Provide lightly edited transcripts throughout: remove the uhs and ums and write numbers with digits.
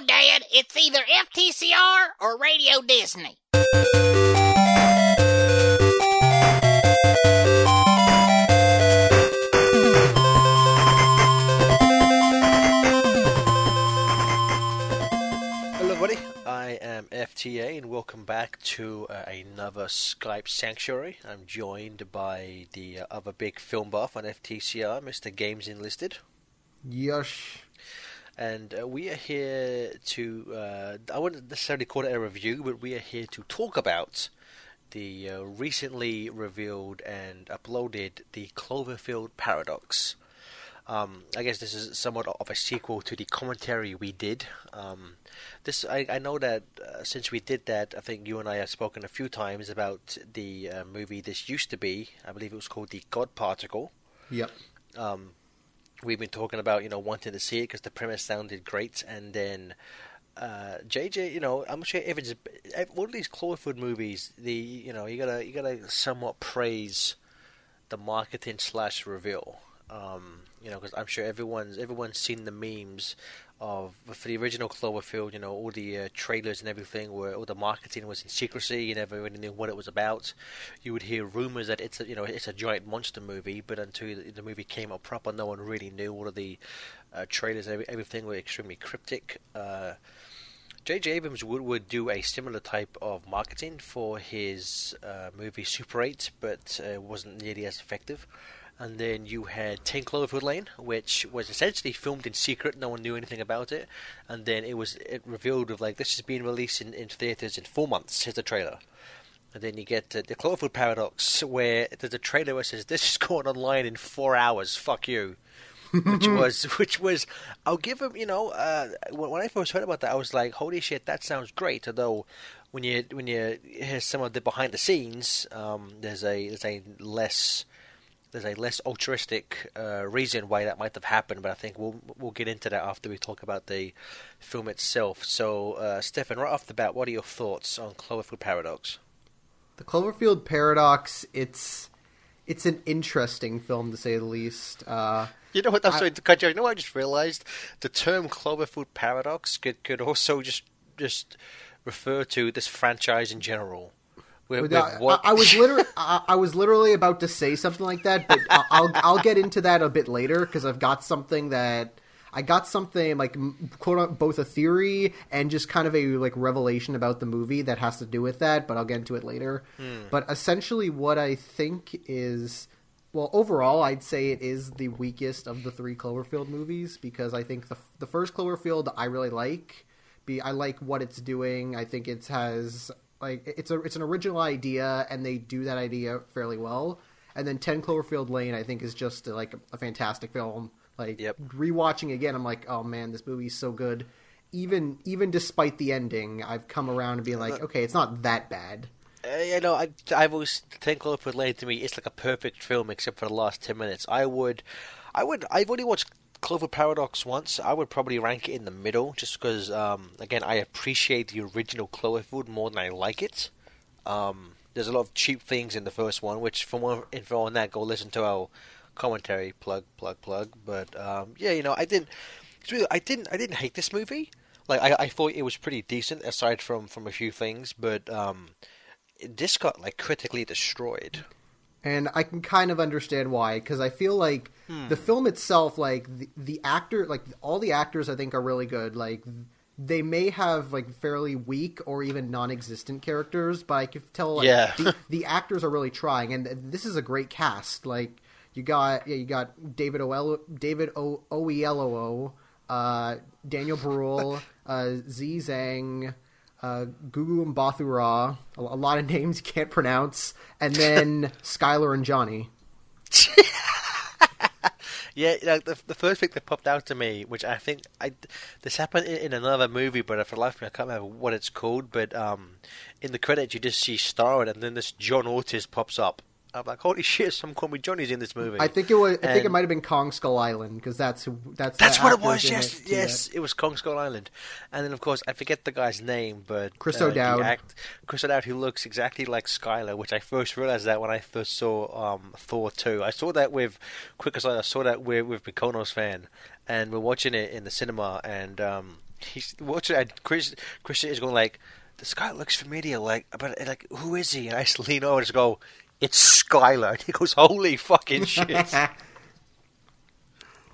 no, Dad. It's either FTCR or Radio Disney. Hello, everybody. I am FTA, and welcome back to another Skype Sanctuary. I'm joined by the other big film buff on FTCR, Mr. Games Enlisted. Yosh. And we are here to, I wouldn't necessarily call it a review, but we are here to talk about the recently revealed and uploaded The Cloverfield Paradox. I guess this is somewhat of a sequel to the commentary we did. I know that since we did that, I think you and I have spoken a few times about the movie this used to be. I believe it was called The God Particle. Yep. We've been talking about, wanting to see it because the premise sounded great. And then J.J., I'm not sure if it's... All these Cloverfield movies, you gotta somewhat praise the marketing / reveal. Because I'm sure everyone's seen the memes for the original Cloverfield, all the trailers and everything where all the marketing was in secrecy. You never really knew what it was about. You would hear rumors that it's a giant monster movie, but until the movie came out proper, no one really knew. All of the trailers and everything were extremely cryptic. J.J. Abrams would do a similar type of marketing for his movie Super 8, but it wasn't nearly as effective. And then you had 10 Cloverfield Lane, which was essentially filmed in secret. No one knew anything about it. And then it revealed of like, this is being released in theaters in 4 months. Here's the trailer. And then you get the Cloverfield Paradox, where there's a trailer where it says, this is going online in 4 hours. Fuck you. which was, I'll give him, when I first heard about that, I was like, holy shit, that sounds great. Although when you hear some of the behind the scenes, there's a less altruistic reason why that might have happened, but I think we'll get into that after we talk about the film itself. So, Stefan, right off the bat, what are your thoughts on Cloverfield Paradox? The Cloverfield Paradox, it's an interesting film, to say the least. You know what I just realized? The term Cloverfield Paradox could also just refer to this franchise in general. I was literally about to say something like that, but I'll get into that a bit later because I've got something like quote unquote, both a theory and just kind of a revelation about the movie that has to do with that. But I'll get into it later. But essentially, what I think is, overall, I'd say it is the weakest of the three Cloverfield movies because I think the first Cloverfield I really like. I like what it's doing. I think it has. It's an original idea, and they do that idea fairly well. And then 10 Cloverfield Lane, I think, is just a fantastic film. Rewatching again, I'm like, oh man, this movie's so good. Even despite the ending, I've come around and be like, okay, it's not that bad. I've always 10 Cloverfield Lane to me, it's like a perfect film except for the last 10 minutes. I've only watched Cloverfield Paradox once. I would probably rank it in the middle just because, again, I appreciate the original Cloverfield more than I like it. There's a lot of cheap things in the first one, which for more info on that, go listen to our commentary. Plug. But I didn't hate this movie. I thought it was pretty decent aside from a few things, but this got critically destroyed. And I can kind of understand why, because I feel like the film itself, the actor, all the actors I think are really good. They may have fairly weak or even non-existent characters, but I can tell the actors are really trying. And this is a great cast. You got David Oyelowo, Daniel Brühl, Zee Zhang, Gugu Mbatha-Raw, a lot of names you can't pronounce, and then Skylar and Johnny. The first thing that popped out to me, which I think this happened in another movie, but for the life of me I can't remember what it's called, but in the credits you just see starred, and then this John Ortiz pops up. I'm like, holy shit! Some Call Me Johnny's in this movie. I think it might have been Kong Skull Island because that's what it was. Yes, it was Kong Skull Island. And then, of course, I forget the guy's name, but Chris O'Dowd. Chris O'Dowd, who looks exactly like Skylar, which I first realized that when I first saw Thor 2. I saw that with Quick Aside. I saw that with Mikonos fan, and we're watching it in the cinema, and He's watching it, and Chris is going like, "This guy looks familiar, but who is he?" And I just lean over and just go, "It's Skylar." And he goes, "Holy fucking shit!"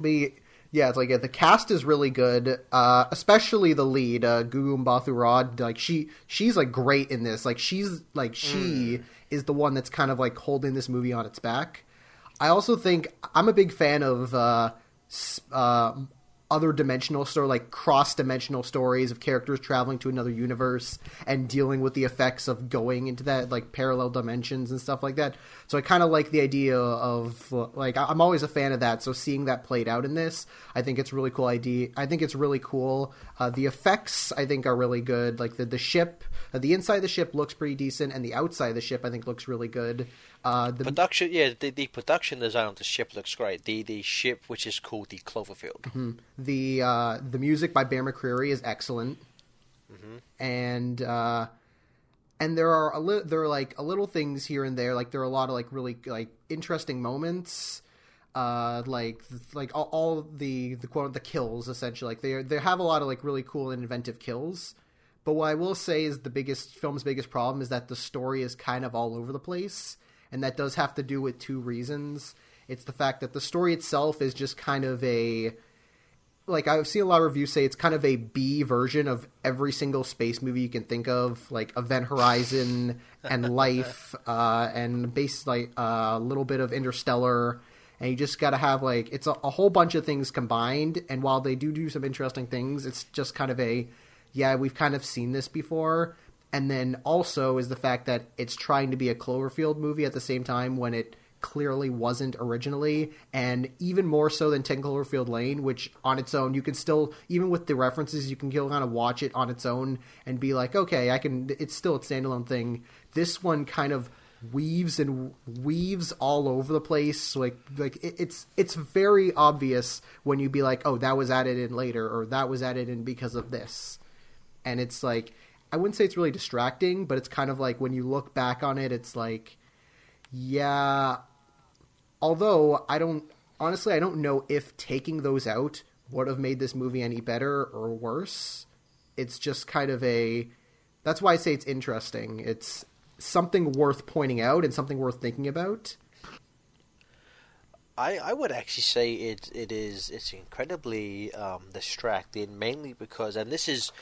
The cast is really good, especially the lead, Gugu Mbatha-Raw. She's great in this. She is the one that's kind of holding this movie on its back. I also think I'm a big fan of other dimensional story, cross-dimensional stories of characters traveling to another universe and dealing with the effects of going into that, parallel dimensions and stuff like that. So I kind of like the idea of, I'm always a fan of that. So seeing that played out in this, I think it's a really cool idea. I think it's really cool. The effects, I think, are really good. The ship, the inside of the ship looks pretty decent, and the outside of the ship, I think, looks really good. The production design of the ship looks great. The ship, which is called the Cloverfield. Mm-hmm. The music by Bear McCreary is excellent, mm-hmm. and there are little things here and there. There are a lot of really interesting moments. All the quote the kills essentially. They have a lot of really cool and inventive kills. But what I will say is the film's biggest problem is that the story is kind of all over the place. And that does have to do with two reasons. It's the fact that the story itself is just kind of a... I've seen a lot of reviews say it's kind of a B version of every single space movie you can think of. Event Horizon and Life and a little bit of Interstellar. And you just got to have it's a whole bunch of things combined. And while they do some interesting things, it's just kind of a, yeah, we've kind of seen this before. And then also is the fact that it's trying to be a Cloverfield movie at the same time when it clearly wasn't originally, and even more so than 10 Cloverfield Lane, which on its own, you can still, even with the references, you can kind of watch it on its own and be like, okay, it's still a standalone thing. This one kind of weaves all over the place. It's very obvious when you be like, oh, that was added in later, or that was added in because of this. And it's I wouldn't say it's really distracting, but it's kind of when you look back on it, it's yeah. Although I don't know if taking those out would have made this movie any better or worse. It's just kind of that's why I say it's interesting. It's something worth pointing out and something worth thinking about. I would actually say it's incredibly distracting, mainly because, and this is,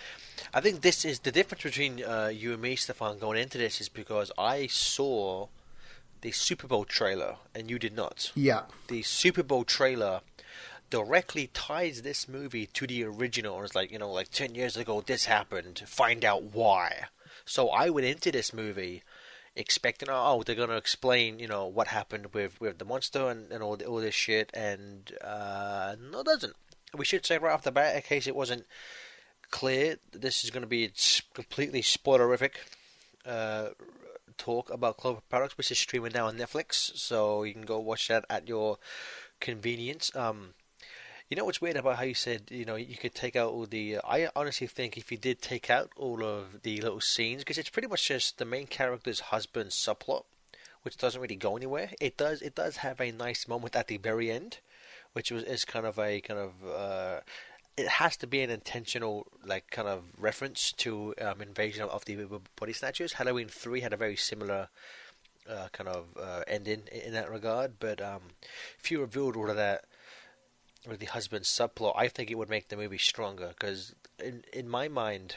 I think this is the difference between you and me, Stefan, going into this, is because I saw the Super Bowl trailer and you did not. Yeah. The Super Bowl trailer directly ties this movie to the original. It's 10 years ago this happened. Find out why. So I went into this movie expecting, they're going to explain, what happened with the monster and all this shit, and no, it doesn't. We should say right off the bat, in case it wasn't clear, this is going to be completely spoilerific talk about Cloverfield Paradox, which is streaming now on Netflix, so you can go watch that at your convenience. You know what's weird about how you said, you could take out all the... I honestly think if you did take out all of the little scenes, because it's pretty much just the main character's husband's subplot, which doesn't really go anywhere. It does have a nice moment at the very end, which is kind of... it has to be an intentional, kind of reference to Invasion of the Body Snatchers. Halloween 3 had a very similar... ending in that regard, but if you revealed all of that with the husband's subplot, I think it would make the movie stronger, because in my mind,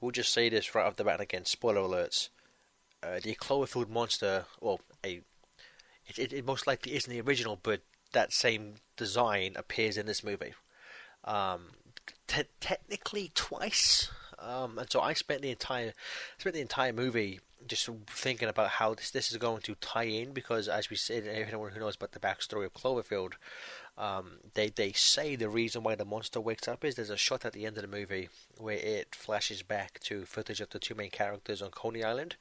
we'll just say this right off the bat again, spoiler alerts, the Cloverfield monster, it most likely isn't the original, but that same design appears in this movie technically twice, and so I spent the entire movie just thinking about how this is going to tie in, because as we said, everyone who knows about the backstory of Cloverfield, they say the reason why the monster wakes up is there's a shot at the end of the movie where it flashes back to footage of the two main characters on Coney Island.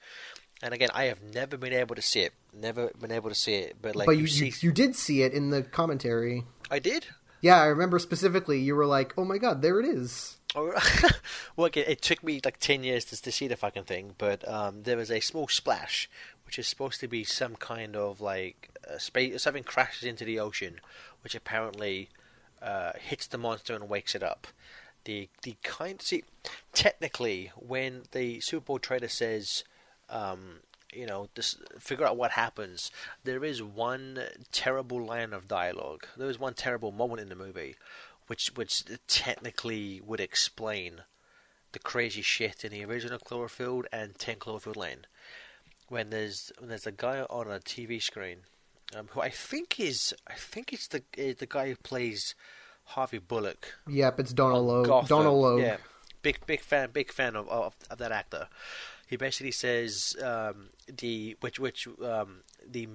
And again, I have never been able to see it. But you did see it in the commentary. I did? Yeah, I remember specifically you were like, oh my god, there it is. Well, it took me 10 years to see the fucking thing, but there was a small splash, which is supposed to be some kind of space, something crashes into the ocean, which apparently hits the monster and wakes it up. Technically, when the Super Bowl trailer says, figure out what happens, there is one terrible line of dialogue. There is one terrible moment in the movie, which technically would explain the crazy shit in the original Cloverfield and 10 Cloverfield Lane. When there's a guy on a TV screen, who I think is the guy who plays Harvey Bullock. Yep, it's Donald Logue. Donald Logue. Yeah, big fan of that actor. He basically says the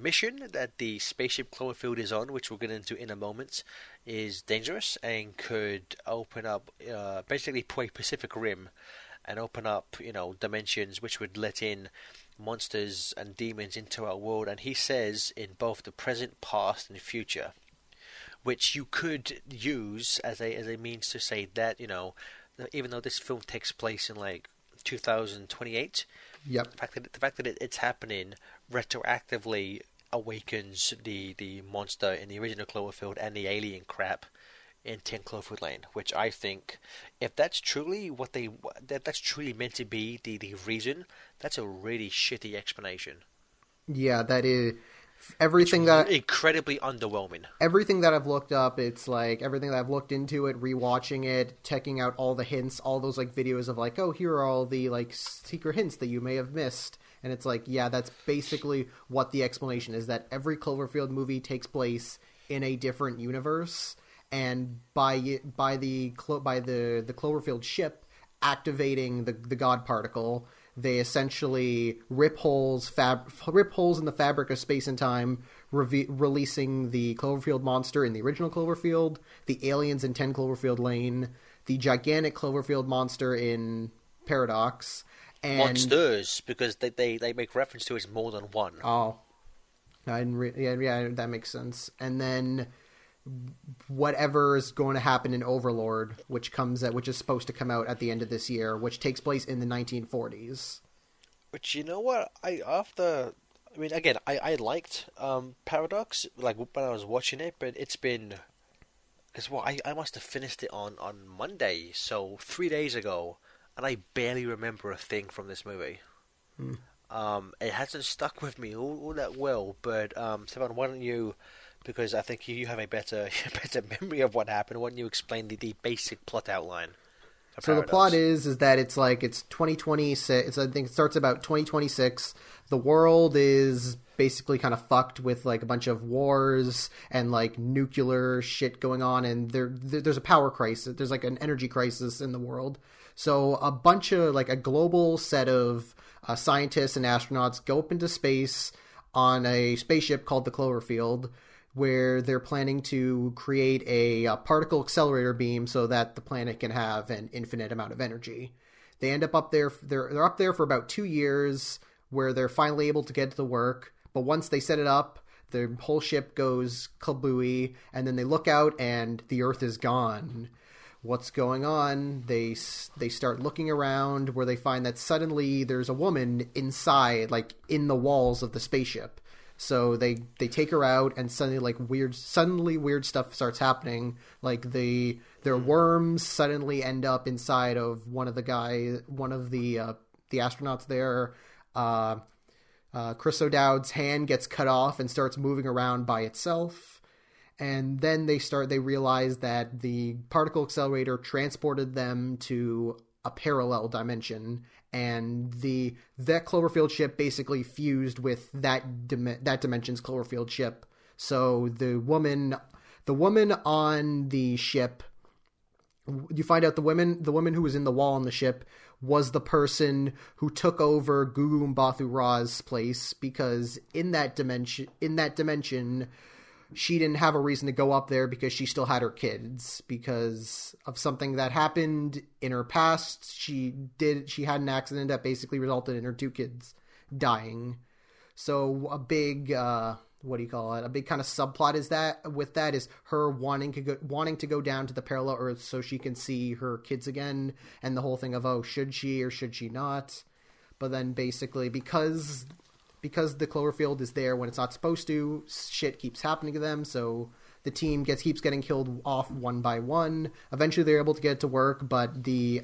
mission that the spaceship Cloverfield is on, which we'll get into in a moment, is dangerous and could open up basically play Pacific Rim and open up dimensions which would let in monsters and demons into our world. And he says in both the present, past, and future, which you could use as a means to say that even though this film takes place in 2028. Yep. The fact that it's happening retroactively awakens the monster in the original Cloverfield and the alien crap in 10 Cloverfield Lane, which I think, if that's truly that's truly meant to be the reason, that's a really shitty explanation. Yeah, that is everything that incredibly underwhelming. Everything that I've looked up, it's everything that I've looked into it, rewatching it, checking out all the hints, all those videos of here are all the secret hints that you may have missed, and it's that's basically what the explanation is, that every Cloverfield movie takes place in a different universe, and by the Cloverfield ship activating the God particle, they essentially rip holes in the fabric of space and time, releasing the Cloverfield monster in the original Cloverfield, the aliens in 10 Cloverfield Lane, the gigantic Cloverfield monster in Paradox, and monsters, because they make reference to it's more than one. Oh, I didn't yeah, that makes sense. And then whatever is going to happen in Overlord, which is supposed to come out at the end of this year, which takes place in the 1940s. Which, I liked Paradox, when I was watching it, but it's been, I must have finished it on Monday, so 3 days ago, and I barely remember a thing from this movie. Hmm. It hasn't stuck with me all that well, but Stefan, why don't you, because I think you have a better memory of what happened, why don't you explain the basic plot outline? So Paradox. The plot is that it's 2026. I think it starts about 2026. The world is basically kind of fucked with a bunch of wars and nuclear shit going on, and there's a power crisis. There's an energy crisis in the world. So a bunch of a global set of scientists and astronauts go up into space on a spaceship called the Cloverfield, where they're planning to create a particle accelerator beam so that the planet can have an infinite amount of energy. They end up there. They're up there for about 2 years, where they're finally able to get to the work. But once they set it up, the whole ship goes kablooey, and then they look out and the Earth is gone. What's going on? They start looking around, where they find that suddenly there's a woman inside, in the walls of the spaceship. So they take her out, and suddenly weird stuff starts happening. Their worms suddenly end up inside of one of the astronauts there. Chris O'Dowd's hand gets cut off and starts moving around by itself. And then they realize that the particle accelerator transported them to a parallel dimension, and that Cloverfield ship basically fused with that dimension's Cloverfield ship. So the woman on the ship, you find out the woman who was in the wall on the ship was the person who took over Gugu Mbatha-Raw's place, because in that dimension she didn't have a reason to go up there because she still had her kids, because of something that happened in her past. She had an accident that basically resulted in her two kids dying. So a big, a big kind of subplot is her wanting to go down to the parallel Earth so she can see her kids again. And the whole thing of, should she or should she not? But then basically, because the Cloverfield is there when it's not supposed to, shit keeps happening to them. So The team keeps getting killed off one by one. Eventually, they're able to get it to work, but the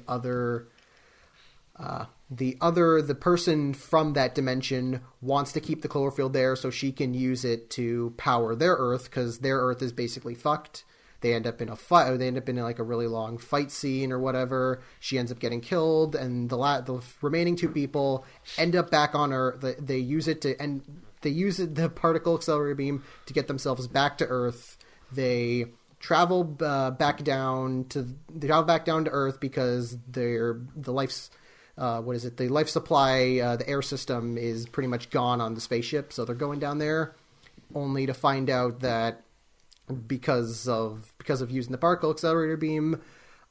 person from that dimension wants to keep the Cloverfield there so she can use it to power their Earth, because their Earth is basically fucked. They end up in a fight. They end up in like a really long fight scene or whatever. She ends up getting killed, and the remaining two people end up back on Earth. They use it to and they use the particle accelerator beam to get themselves back to Earth. They travel back down to Earth because the life supply, the air system is pretty much gone on the spaceship. So they're going down there, only to find out that because of using the particle accelerator beam,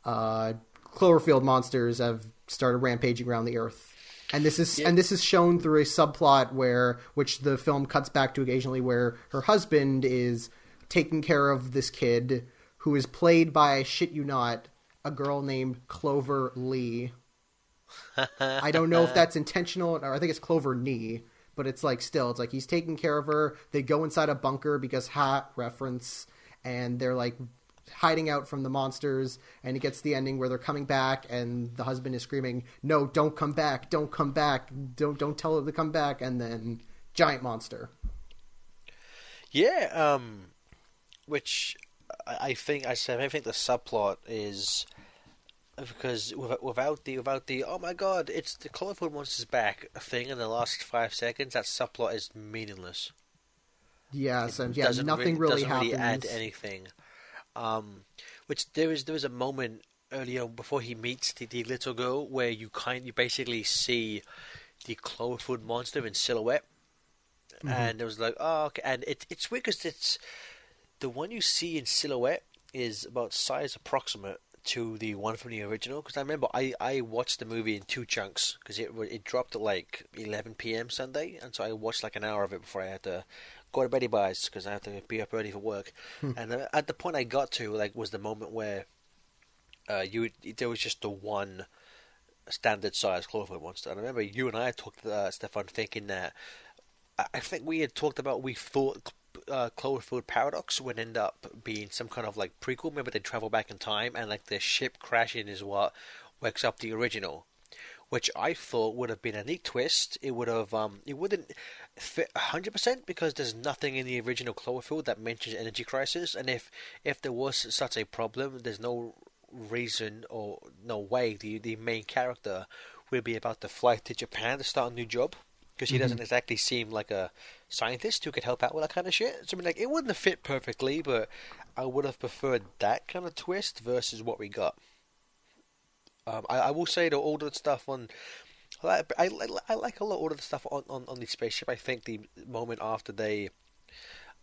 Cloverfield monsters have started rampaging around the Earth. And this is shown through a subplot which the film cuts back to occasionally, where her husband is taking care of this kid who is played by, shit you not, a girl named Clover Lee. I don't know if that's intentional, or I think it's Clover Knee, but it's like he's taking care of her. They go inside a bunker because ha reference, and they're like hiding out from the monsters, and it gets to the ending where they're coming back and the husband is screaming, "No, don't come back, don't come back, don't tell her to come back," and then giant monster. Yeah, which I think the subplot is because without the "oh my god, it's the Cloverfield monsters back" thing in the last 5 seconds, that subplot is meaningless. Yes, and yeah, nothing really happens. Doesn't really add anything. Which there is a moment earlier before he meets the little girl where you basically see the Cloverfield monster in silhouette, mm-hmm. and it was like, oh, okay. And it's weird because it's the one you see in silhouette is about size approximate to the one from the original, because I remember I watched the movie in two chunks because it dropped at like 11 p.m. Sunday, and so I watched like an hour of it before I had to go to beddy bars because I had to be up early for work. And at the point I got to was the moment where there was just the one standard size Cloverfield monster. And I remember you and I talked, Stefan, thinking that I think we had talked about we thought Cloverfield Paradox would end up being some kind of like prequel. Remember, they travel back in time and like the ship crashing is what wakes up the original, which I thought would have been a neat twist. It would have it wouldn't fit 100% because there's nothing in the original Cloverfield that mentions energy crisis, and if there was such a problem, there's no reason or no way the main character would be about to fly to Japan to start a new job, because he doesn't exactly seem like a scientist who could help out with that kind of shit. So I mean, like, it wouldn't have fit perfectly, but I would have preferred that kind of twist versus what we got. I will say the older stuff on... I like a lot of older stuff on the spaceship. I think the moment after they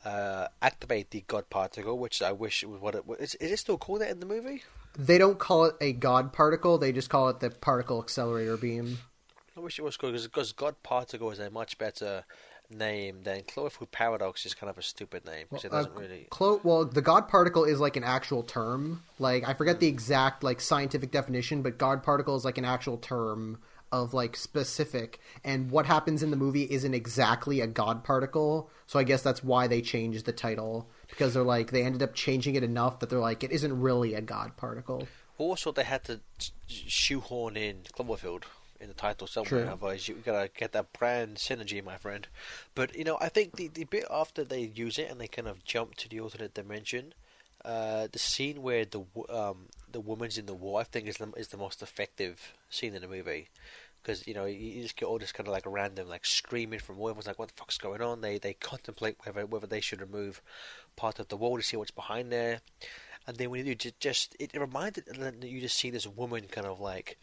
activate the God particle, which I wish it was what it was... Is it still called that in the movie? They don't call it a God particle. They just call it the particle accelerator beam. I wish it was called, because God particle is a much better name than Cloverfield Paradox is kind of a stupid name because it doesn't really... the God particle is like an actual term. Like, I forget the exact like scientific definition, but God particle is like an actual term of like specific. And what happens in the movie isn't exactly a God particle. So I guess that's why they changed the title, because they're like, they ended up changing it enough that they're like, it isn't really a God particle. Also, they had to shoehorn in Cloverfield in the title somewhere. True. Otherwise you gotta get that brand synergy, my friend. But you know, I think the bit after they use it and they kind of jump to the alternate dimension, the scene where the woman's in the war, I think is the most effective scene in the movie, because you know, you just get all this kind of like random like screaming from war. Everyone's like, what the fuck's going on? They contemplate whether they should remove part of the wall to see what's behind there, and then when you just it reminded that you just see this woman kind of like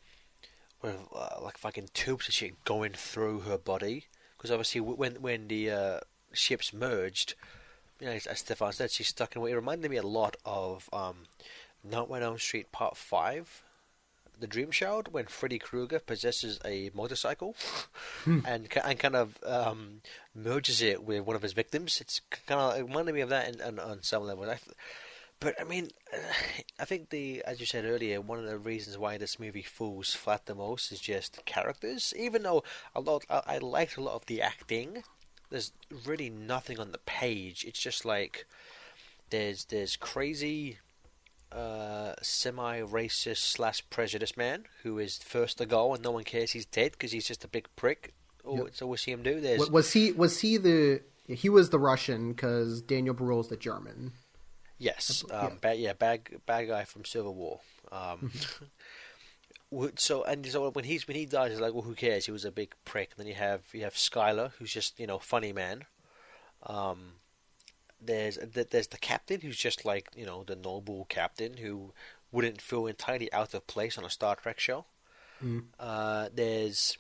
with like fucking tubes and shit going through her body, because obviously when the ships merged, you know, as Stefan said, she's stuck in. It reminded me a lot of Nightmare on Elm Street Part 5, The Dream Child, when Freddy Krueger possesses a motorcycle and kind of merges it with one of his victims. It reminded me of that on some level. But, I mean, I think as you said earlier, one of the reasons why this movie falls flat the most is just characters. Even though I liked a lot of the acting, there's really nothing on the page. It's just like There's crazy semi-racist / prejudiced man who is first to go and no one cares he's dead because he's just a big prick. Oh, yep. So we see him do this. He was the Russian because Daniel Brühl's the German. Yes, bad guy from Civil War. So when he dies, it's like, well, who cares? He was a big prick. And then you have Skyler, who's just funny man. There's the captain who's just like the noble captain who wouldn't feel entirely out of place on a Star Trek show. Mm. There's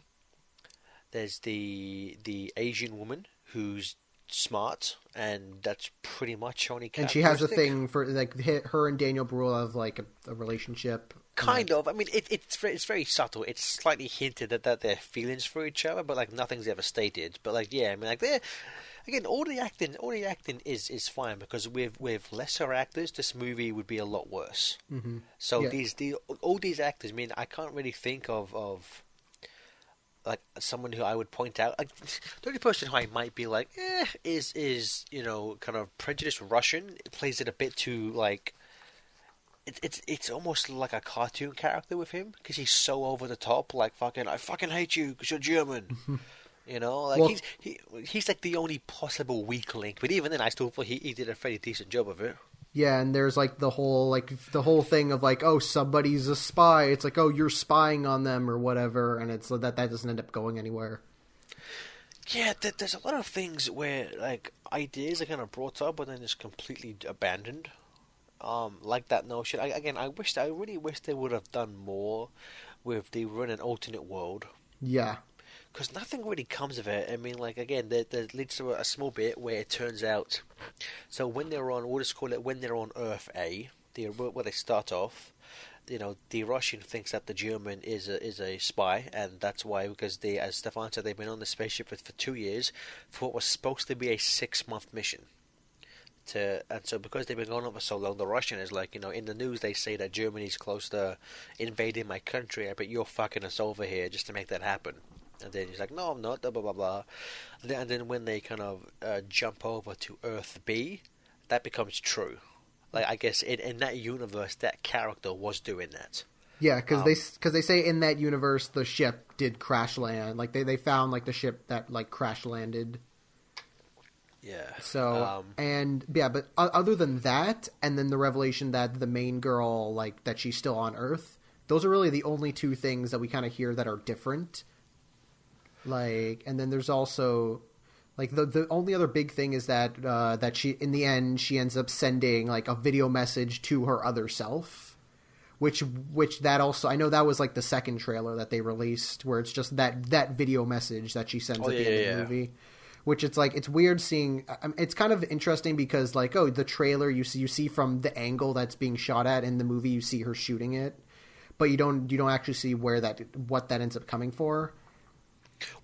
the Asian woman who's smart, and that's pretty much only. And she has a thing for like her and Daniel Brühl have like a relationship. Kind of. I mean, it's very subtle. It's slightly hinted that they're feelings for each other, but like nothing's ever stated. But like, yeah, I mean, like they're. Again, all the acting is fine because with lesser actors, this movie would be a lot worse. Mm-hmm. So all these actors. I mean, I can't really think of like someone who I would point out. Like, the only person who I might be like, is kind of prejudiced Russian. It plays it a bit too like. It's almost like a cartoon character with him because he's so over the top. Like I fucking hate you because you're German. He's like the only possible weak link, but even then, I still feel he did a fairly decent job of it. Yeah, and there's like the whole thing of like, oh, somebody's a spy. It's like, oh, you're spying on them or whatever, and it's that doesn't end up going anywhere. Yeah, there's a lot of things where like ideas are kind of brought up, but then it's completely abandoned. Like that notion. I really wish they would have done more with the run an alternate world. Yeah. Because nothing really comes of it. I mean, like, again, there leads to a small bit where it turns out... So when they're on Earth A, where they start off, the Russian thinks that the German is a spy, and that's why, because as Stefan said, they've been on the spaceship for 2 years for what was supposed to be a 6-month mission. And so because they've been gone on for so long, the Russian is like, in the news they say that Germany's close to invading my country, but you're fucking us over here just to make that happen. And then he's like, no, I'm not, blah, blah, blah. And then when they kind of jump over to Earth B, that becomes true. Like, I guess in that universe, that character was doing that. Yeah, because they say in that universe, the ship did crash land. Like, they found, like, the ship that, like, crash landed. Yeah. So, but other than that, and then the revelation that the main girl, like, that she's still on Earth, those are really the only two things that we kind of hear that are different. Like, and then there's also like the only other big thing is that that she, in the end, she ends up sending like a video message to her other self, which that also, I know that was like the second trailer that they released where it's just that video message that she sends at the end of the movie, which it's like, it's weird seeing, it's kind of interesting because like, oh, the trailer you see from the angle that's being shot at, in the movie you see her shooting it, but you don't actually see what that ends up coming for.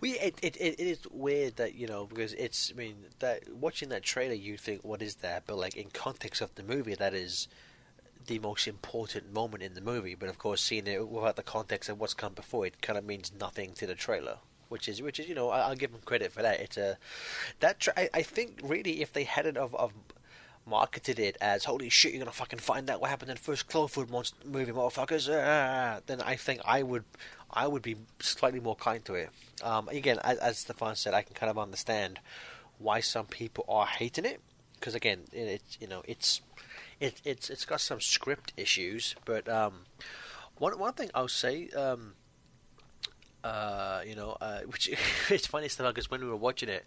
It is weird that, because it's, I mean, that watching that trailer, you think, what is that? But, like, in context of the movie, that is the most important moment in the movie. But, of course, seeing it without the context of what's come before, it kind of means nothing to the trailer, which is I'll give them credit for that. I think, really, if they hadn't of marketed it as, holy shit, you're going to fucking find out what happened in the first Cloverfield movie, motherfuckers, then I think I would be slightly more kind to it. Again, as Stefan said, I can kind of understand why some people are hating it because, again, it's got some script issues. But one thing I'll say, which it's funny, Stefan, because when we were watching it,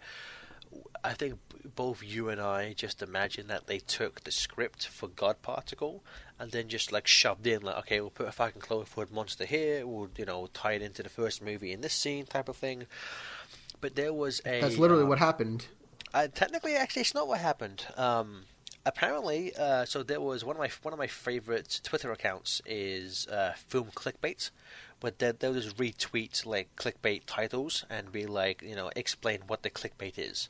I think both you and I just imagined that they took the script for God Particle and then just like shoved in like, okay, we'll put a fucking Cloverfield monster here, we'll tie it into the first movie in this scene type of thing. But there was a that's literally what happened. Technically, actually, it's not what happened. Apparently, so there was one of my favorite Twitter accounts is Film Clickbait. But they'll just retweet, like, clickbait titles and be like, explain what the clickbait is.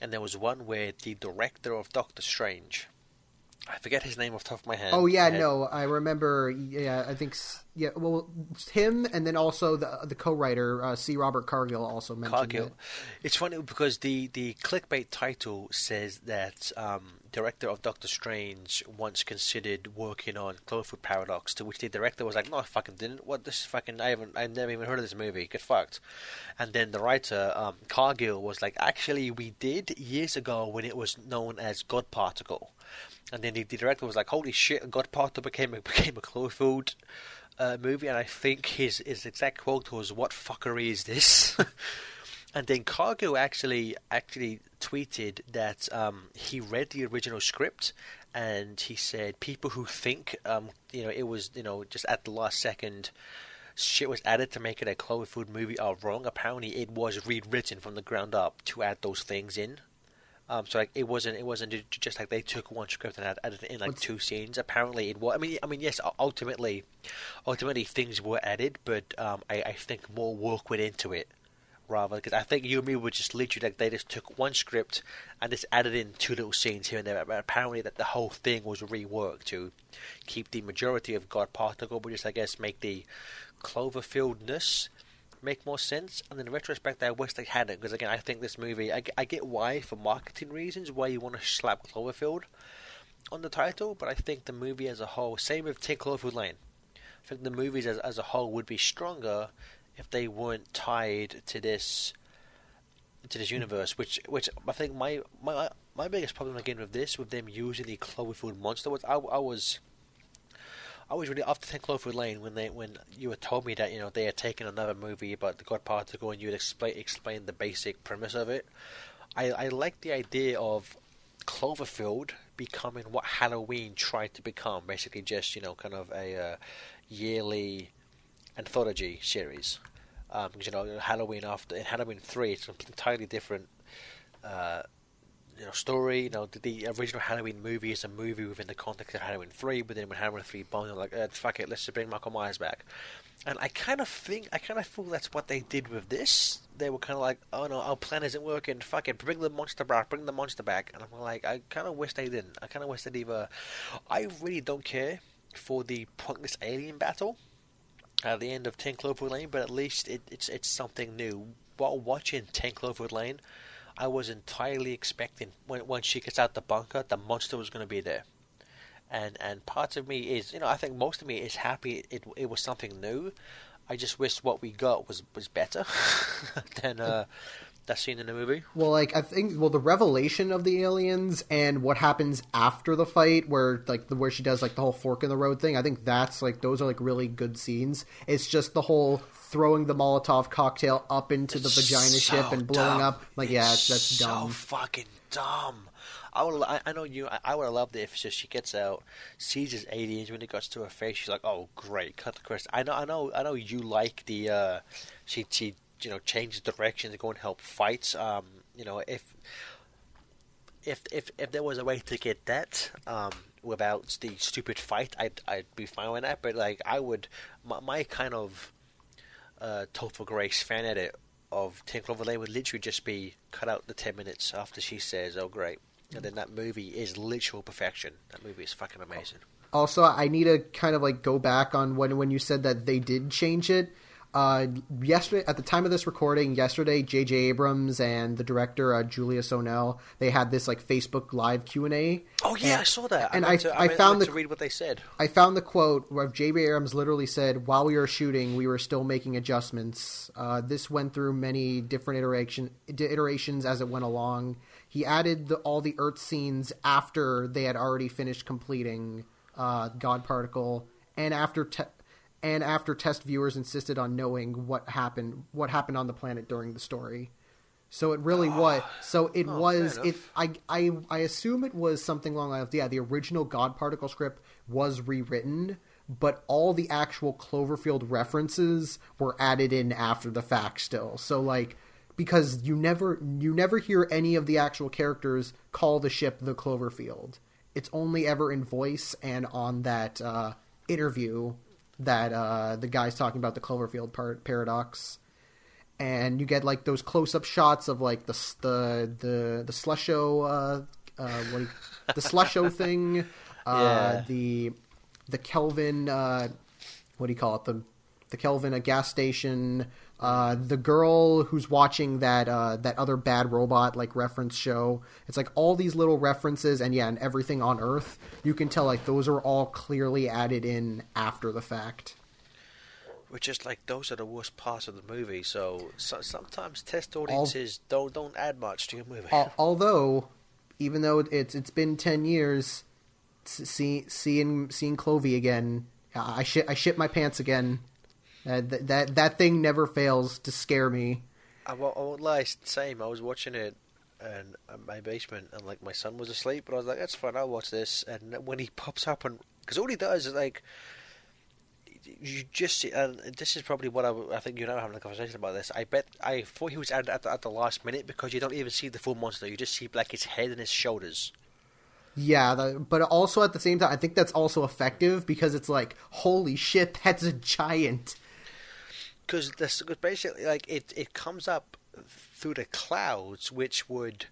And there was one where the director of Doctor Strange, I forget his name off the top of my head. Oh, yeah, no, I remember, yeah, I think Yeah, well, him and then also the co-writer, C. Robert Cargill, also mentioned it. It's funny because the clickbait title says that director of Doctor Strange once considered working on Cloverfield Paradox, to which the director was like, no, I fucking didn't. What, this fucking, I've never even heard of this movie. Get fucked. And then the writer, Cargill, was like, actually, we did years ago when it was known as God Particle. And then the director was like, holy shit, God Particle became a Cloverfield movie, and I think his exact quote was, "What fuckery is this?" And then Cargill actually tweeted that he read the original script, and he said people who think it was just at the last second shit was added to make it a Cloverfield movie are wrong. Apparently, it was rewritten from the ground up to add those things in. So like it wasn't just like they took one script and added in like two scenes. Apparently it was. I mean yes, ultimately things were added, but I think more work went into it rather, because I think you and me were just literally like they just took one script and just added in two little scenes here and there. But apparently that the whole thing was reworked to keep the majority of God Particle, but just I guess make the Cloverfieldness make more sense. And in retrospect, I wish they hadn't, because again, I think this movie, I get why for marketing reasons why you want to slap Cloverfield on the title, but I think the movie as a whole, same with 10 Cloverfield Lane, I think the movies as a whole would be stronger if they weren't tied to this universe, which I think my biggest problem again with them using the Cloverfield monster was I was really after 10 Cloverfield Lane when you had told me that they had taken another movie about the God Particle and you had explained the basic premise of it. I liked the idea of Cloverfield becoming what Halloween tried to become, basically just kind of a yearly anthology series. Halloween after in Halloween 3, it's an entirely different. Story. The original Halloween movie is a movie within the context of Halloween 3, but then when Halloween 3 bombed, they're like, fuck it, let's just bring Michael Myers back. And I kind of feel that's what they did with this. They were kind of like, oh no, our plan isn't working, fuck it, bring the monster back. And I'm like, I kind of wish they didn't. I kind of wish they'd either. I really don't care for the pointless alien battle at the end of 10 Cloverfield Lane, but at least it's something new. While watching 10 Cloverfield Lane, I was entirely expecting when she gets out the bunker, the monster was going to be there, and part of me is, I think most of me is happy it was something new. I just wish what we got was better than that scene in the movie. Well, the revelation of the aliens and what happens after the fight, where she does the whole fork in the road thing. I think those are really good scenes. It's just the whole throwing the Molotov cocktail up into the vagina ship and blowing up. That's dumb. So fucking dumb. I would have loved it if it's just she gets out, sees his aliens. When it gets to her face, she's like, "Oh great, cut the crust." I know. You like the she. Changes directions and go and help fights. If there was a way to get that without the stupid fight, I'd be fine with that. But I would, my kind of Topher Grace fan edit of 10 Cloverfield Lane would literally just be cut out the 10 minutes after she says, "Oh great," and then that movie is literal perfection. That movie is fucking amazing. Also, I need to kind of go back on when you said that they did change it. Yesterday, at the time of this recording, J.J. Abrams and the director Julius O'Neill, they had this Facebook Live Q&A. Oh yeah, I saw that. And I read what they said. I found the quote where J.J. Abrams literally said, "While we were shooting, we were still making adjustments. This went through many different iterations as it went along." He added all the Earth scenes after they had already finished completing God Particle, and after. And after test viewers insisted on knowing what happened on the planet during the story. So it really was. So it was. It I assume it was something along the lines of, the original God Particle script was rewritten, but all the actual Cloverfield references were added in after the fact still. So because you never hear any of the actual characters call the ship the Cloverfield. It's only ever in voice and on that interview that the guy's talking about the Cloverfield paradox, and you get those close-up shots of the Slusho the Slusho thing, the Kelvin what do you call it? The Kelvin, a gas station, the girl who's watching that that other Bad Robot like reference show. It's like all these little references and yeah, and everything on Earth. You can tell like those are all clearly added in after the fact. Which is like those are the worst parts of the movie. So sometimes test audiences don't add much to your movie. Although, even though it's been 10 years, seeing Clovey again, I shit my pants again. That thing never fails to scare me. I won't lie, same. I was watching it in my basement, and like my son was asleep, but I was like, "That's fine, I'll watch this." And when he pops up, and because all he does is like, you just see. And this is probably what I think you and I were having a conversation about this. I thought he was added at the last minute because you don't even see the full monster; you just see like his head and his shoulders. Yeah, but also at the same time, I think that's also effective because it's like, holy shit, that's a giant. Because basically, like it comes up through the clouds, which would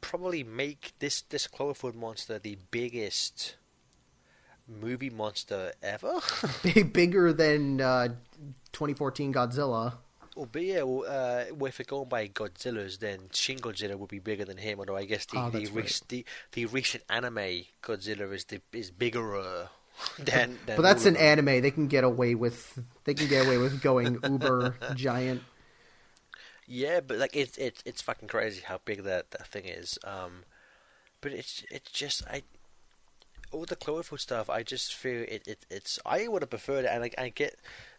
probably make this Cloverfield monster the biggest movie monster ever. Bigger than 2014 Godzilla. Well, but yeah, if we're going by Godzillas, then Shin Godzilla would be bigger than him. Although I guess the recent anime Godzilla is bigger than. But that's an anime; they can get away with going uber giant. Yeah, but like it's fucking crazy how big that thing is. But it's just all the Cloverfield stuff. I just feel it's I would have preferred it, and like I get.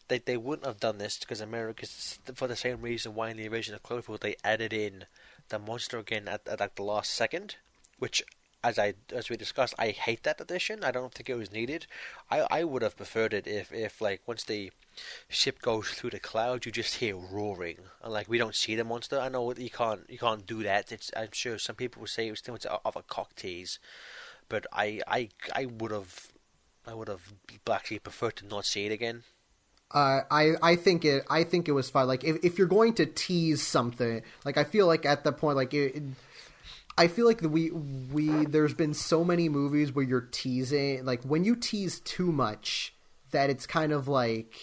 They wouldn't have done this because America's for the same reason why in the original Cloverfield they added in the monster again at like the last second, which as we discussed, I hate that addition. I don't think it was needed. I would have preferred it if like once the ship goes through the clouds, you just hear roaring and like we don't see the monster. I know you can't do that. I'm sure some people will say it was too much of a cock tease, but I would have actually preferred to not see it again. I think it was fine. Like if you're going to tease something, like I feel like at the point, like I feel like we there's been so many movies where you're teasing, like when you tease too much, that it's kind of like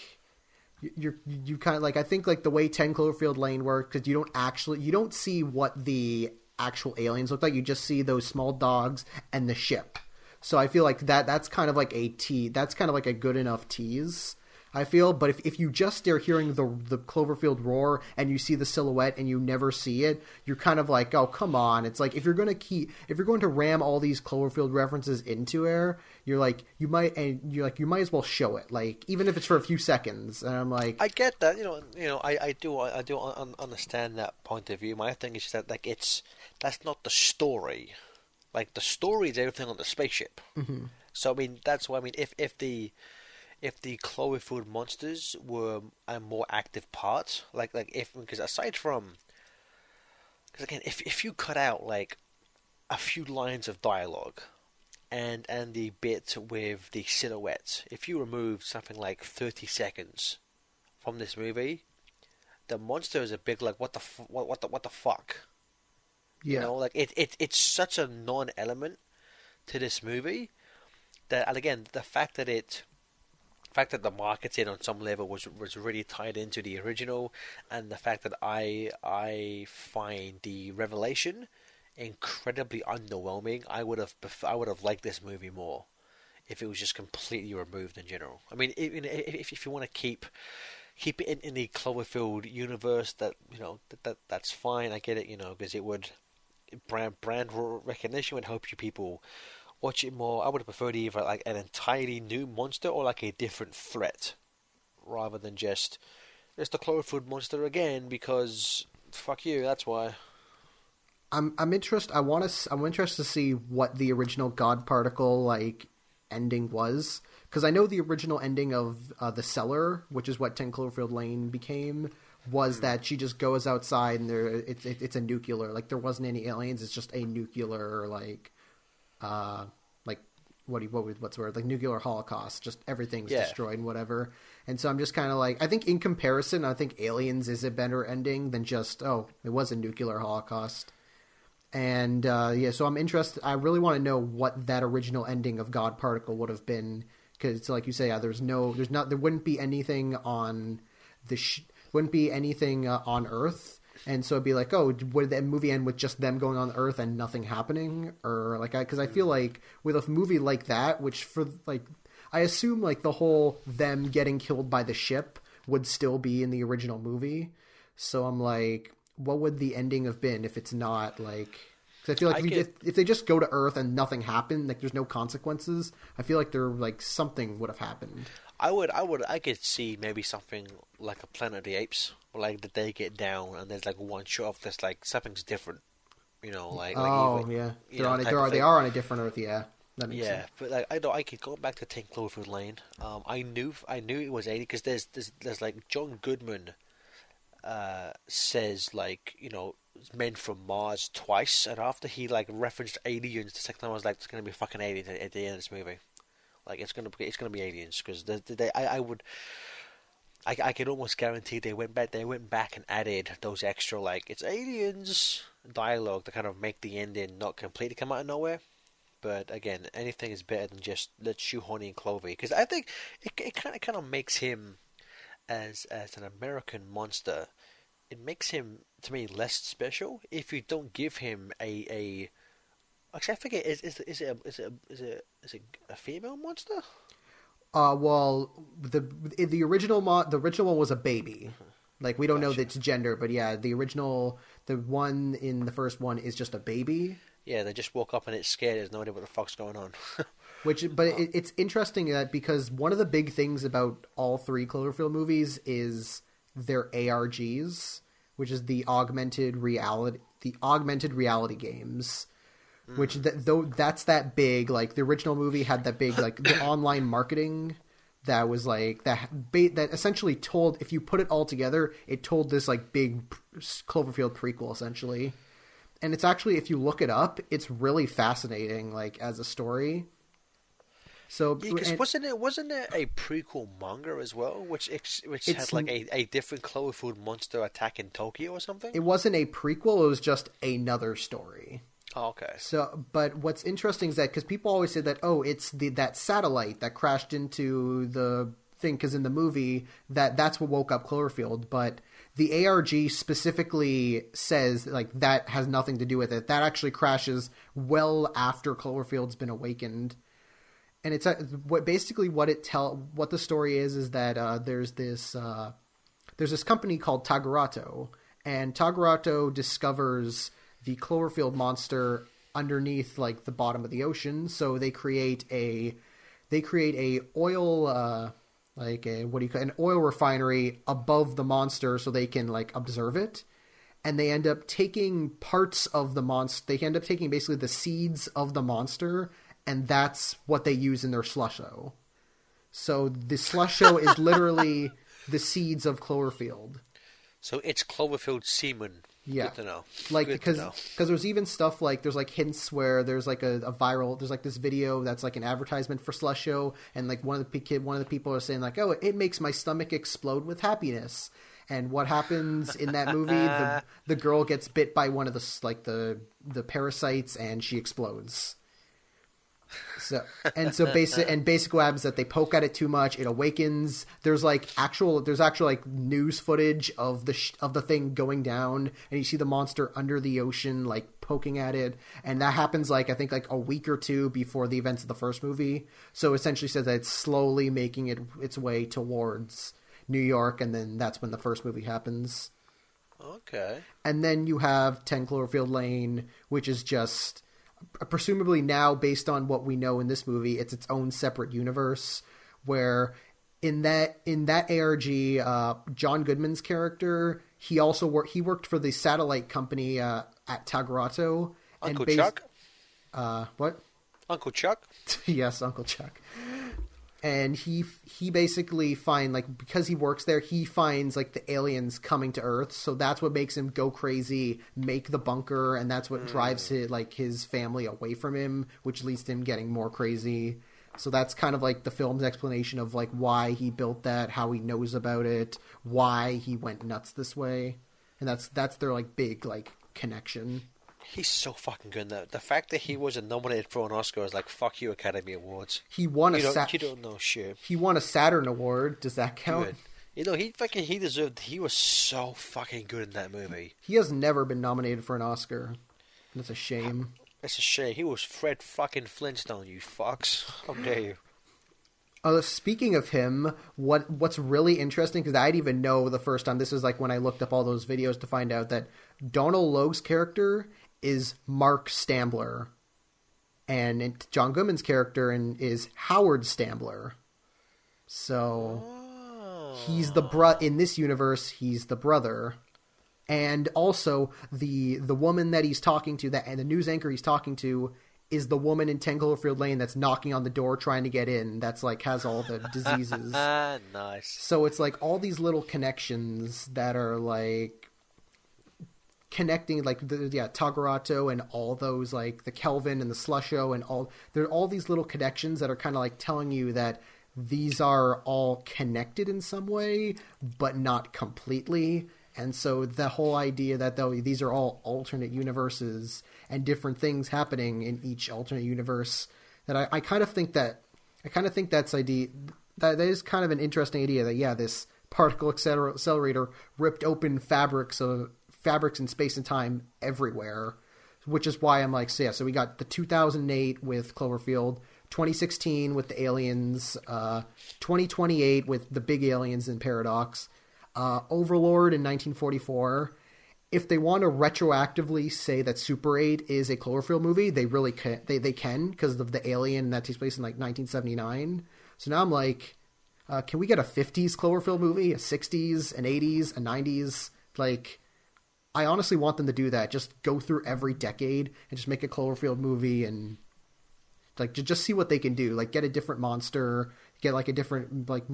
you kind of like I think like the way 10 Cloverfield Lane worked because you don't see what the actual aliens look like. You just see those small dogs and the ship. So I feel like that's kind of like a tease. That's kind of like a good enough tease. I feel, but if you just are hearing the Cloverfield roar and you see the silhouette and you never see it, you're kind of like, oh come on! It's like if you're going to ram all these Cloverfield references into air, you might as well show it, like even if it's for a few seconds. And I'm like, I get that, I do understand that point of view. My thing is that like that's not the story. Like the story is everything on the spaceship. Mm-hmm. So I mean that's why I mean if the Cloverfield monsters were a more active part, like if because aside from, because again, if you cut out like a few lines of dialogue, and the bit with the silhouettes, if you removed something like 30 seconds from this movie, the monster is a big like what the fuck, yeah. You know, like it's such a non-element to this movie that, and again the fact that the marketing on some level was really tied into the original, and the fact that I find the revelation incredibly underwhelming. I would have liked this movie more if it was just completely removed in general. I mean, if you want to keep it in the Cloverfield universe, that that's fine. I get it, because it would brand recognition would help you people. Watch it more. I would have preferred either like an entirely new monster or like a different threat, rather than just it's the Cloverfield monster again because fuck you. That's why. I'm interested. I'm interested to see what the original God Particle like ending was, because I know the original ending of The Cellar, which is what 10 Cloverfield Lane became, was that she just goes outside and there it's a nuclear, like there wasn't any aliens. It's just a nuclear what's the word, like nuclear holocaust, just everything's destroyed and whatever. And so I'm just kind of like, I think in comparison, I think Aliens is a better ending than just, oh, it was a nuclear holocaust. And so I'm interested. I really want to know what that original ending of God Particle would have been, Because like you say, there wouldn't be anything on the on Earth. And so it'd be like, oh, would the movie end with just them going on Earth and nothing happening? Or like, because I feel like with a movie like that, which for like, I assume like the whole them getting killed by the ship would still be in the original movie. So I'm like, what would the ending have been if it's not like? Because I feel like if they just go to Earth and nothing happened, like there's no consequences. I feel like there like something would have happened. I could see maybe something like a Planet of the Apes, like that they get down and there's like one shot of this like something's different, you know, like oh even, yeah, they are on a different Earth, yeah. That makes sense. But like I could go back to 10 Cloverfield Lane. I knew it was 80 because there's like John Goodman says like, you know, men from Mars twice, and after he like referenced aliens the second time, I was like, it's gonna be fucking aliens at the end of this movie. Like it's gonna be aliens because I can almost guarantee they went back and added those extra like it's aliens dialogue to kind of make the ending not completely come out of nowhere. But again, anything is better than just let's shoehorn in Clovey, because I think it kind of makes him as an American monster. It makes him to me less special if you don't give him a actually I forget is it a female monster? Well, the original one was a baby. Like we don't know its gender, but yeah, the one in the first one is just a baby. Yeah, they just woke up and it's scared. There's no idea what the fuck's going on. It's interesting that because one of the big things about all three Cloverfield movies is their ARGs, which is the augmented reality games. Which that's that big, like the original movie had that big, like the online marketing that was like that essentially told, if you put it all together, it told this like big Cloverfield prequel essentially. And it's actually, if you look it up, it's really fascinating, like as a story. So because wasn't it a prequel manga as well, which had like a different Cloverfield monster attacking Tokyo or something? It wasn't a prequel; it was just another story. Oh, okay. So, but what's interesting is that because people always say that, oh, it's that satellite that crashed into the thing, because in the movie that's what woke up Cloverfield, but the ARG specifically says like that has nothing to do with it. That actually crashes well after Cloverfield's been awakened. And it's what the story is that there's this company called Tagruato, and Tagruato discovers the Cloverfield monster underneath like the bottom of the ocean. So they create a oil an oil refinery above the monster so they can like observe it. And they end up taking parts of the monster. They end up taking basically the seeds of the monster. And that's what they use in their Slusho. So the Slusho is literally the seeds of Cloverfield. So it's Cloverfield semen. Yeah. Good to know. Like, because there's even stuff like, there's like hints where there's like a viral, there's like this video that's like an advertisement for Slusho. And like one of the people are saying like, oh, it makes my stomach explode with happiness. And what happens in that movie, the girl gets bit by one of the parasites and she explodes. So basically what happens is that they poke at it too much, it awakens. There's actual like news footage of the thing going down, and you see the monster under the ocean like poking at it, and that happens like I think like a week or two before the events of the first movie. So essentially says that it's slowly making its way towards New York, and then that's when the first movie happens. Okay. And then you have 10 Cloverfield Lane, which is just presumably now based on what we know in this movie, it's its own separate universe where in that ARG, John Goodman's character, he worked for the satellite company at Tagruato. Uncle Chuck? What? Uncle Chuck? Yes, Uncle Chuck. And he basically finds, like, because he works there, he finds, like, the aliens coming to Earth. So that's what makes him go crazy, make the bunker, and that's what drives his family away from him, which leads to him getting more crazy. So that's kind of, like, the film's explanation of, like, why he built that, how he knows about it, why he went nuts this way. And that's their, like, big, like, connection. He's so fucking good. The fact that he wasn't nominated for an Oscar is like, fuck you, Academy Awards. He won you don't know shit. He won a Saturn Award. Does that count? Dude. You know, he deserved. He was so fucking good in that movie. He has never been nominated for an Oscar. That's a shame. It's a shame. He was Fred fucking Flintstone, you fucks. How dare you? Speaking of him, what's really interesting, because I didn't even know the first time. This is like when I looked up all those videos to find out that Donald Logue's character is Mark Stambler. And John Goodman's character is Howard Stambler. So... he's the in this universe, he's the brother. And also the woman that he's talking to, and the news anchor he's talking to, is the woman in 10 Cloverfield Lane that's knocking on the door trying to get in. That's like has all the diseases. Nice. So it's like all these little connections that are like connecting, like Tagruato and all those, like the Kelvin and the Slusho and all. There are all these little connections that are kind of like telling you that these are all connected in some way, but not completely. And so the whole idea that these are all alternate universes and different things happening in each alternate universe, that I kind of think that that's idea that is kind of an interesting idea, that this particle accelerator ripped open fabrics in space and time everywhere, which is why I'm like, so we got the 2008 with Cloverfield, 2016 with the aliens, 2028 with the big aliens in Paradox, Overlord in 1944. If they want to retroactively say that Super 8 is a Cloverfield movie, they really can. They can, because of the alien that takes place in like 1979. So now I'm like, can we get a 50s Cloverfield movie, a 60s, an 80s, a 90s? Like, I honestly want them to do that. Just go through every decade and just make a Cloverfield movie and... like, just see what they can do. Like, get a different monster, get like a different, like,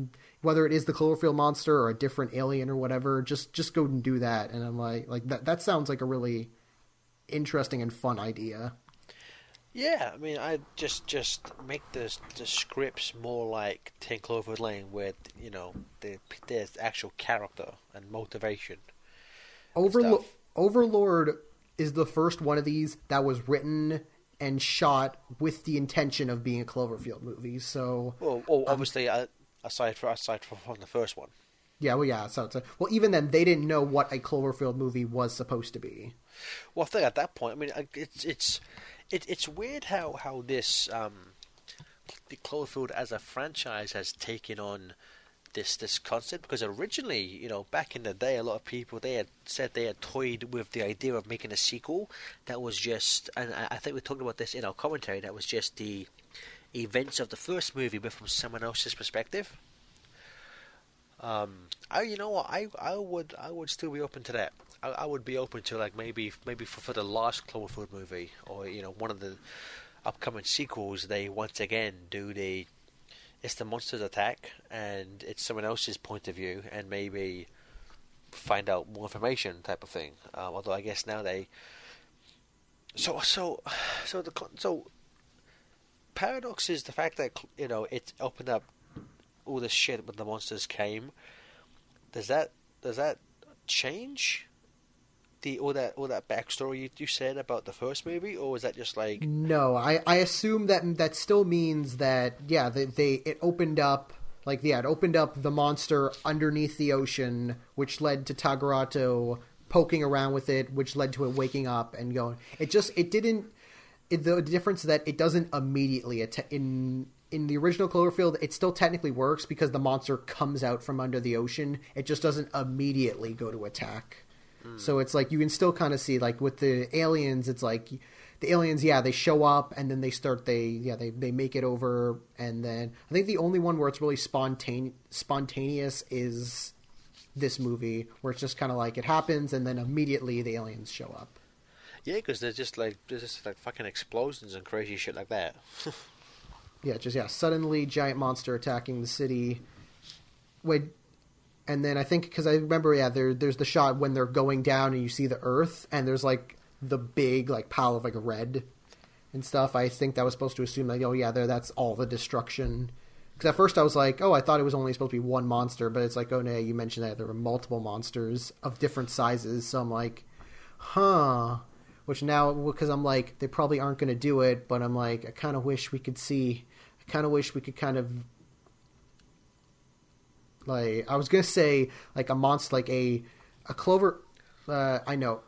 whether it is the Cloverfield monster or a different alien or whatever, just go and do that. And I'm like that sounds like a really interesting and fun idea. Yeah, I mean, I just make the scripts more like 10 Cloverfield Lane, where, you know, there's actual character and motivation. Overlord is the first one of these that was written and shot with the intention of being a Cloverfield movie, so... Well, obviously, aside from the first one. Yeah. So, even then, they didn't know what a Cloverfield movie was supposed to be. Well, I think at that point, I mean, it's weird how this the Cloverfield as a franchise has taken on this concept, because originally, you know, back in the day, a lot of people, they had said they had toyed with the idea of making a sequel that was just, and I think we talked about this in our commentary, that was just the events of the first movie but from someone else's perspective. I would still be open to that. I would be open to, like, maybe for the last Cloverfield movie, or, you know, one of the upcoming sequels, they once again do the... it's the monster's attack, and it's someone else's point of view, and maybe find out more information type of thing. Although I guess now they, so Paradox is the fact that, you know, it opened up all this shit when the monsters came. Does that change the all that backstory you said about the first movie, or was that just like... No, I assume that still means that it opened up the monster underneath the ocean, which led to Tagruato poking around with it, which led to it waking up and going. The difference is that it doesn't immediately in the original Cloverfield, it still technically works because the monster comes out from under the ocean. It just doesn't immediately go to attack. So it's like you can still kind of see, like with the aliens, it's like the aliens, they show up and then they make it over. And then I think the only one where it's really spontaneous is this movie, where it's just kind of like it happens and then immediately the aliens show up. Yeah, because there's just like fucking explosions and crazy shit like that. Suddenly giant monster attacking the city. Wait. And then I think, because I remember, there's the shot when they're going down and you see the earth and there's like the big like pile of like red and stuff. I think that was supposed to assume like, that's all the destruction. Because at first I was like, I thought it was only supposed to be one monster, but it's like, you mentioned that there were multiple monsters of different sizes. So I'm like, which now, because I'm like, they probably aren't going to do it, but I'm like, I kind of wish we could see, I kind of wish we could kind of, like, I was going to say, like, a monster, like, a Clover, I know,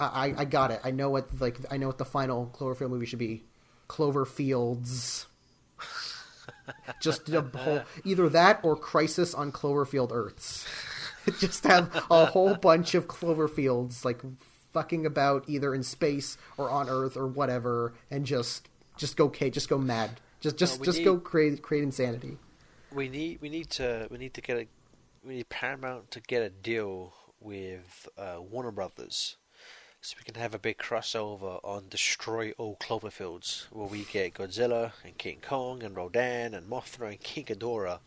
I got it, I know what the final Cloverfield movie should be, Cloverfields, just a whole, either that or Crisis on Cloverfield Earths, just have a whole bunch of Cloverfields, like, fucking about either in space or on Earth or whatever, and just go mad, create insanity. We need Paramount to get a deal with Warner Brothers, so we can have a big crossover on Destroy All Cloverfields, where we get Godzilla and King Kong and Rodan and Mothra and King Ghidorah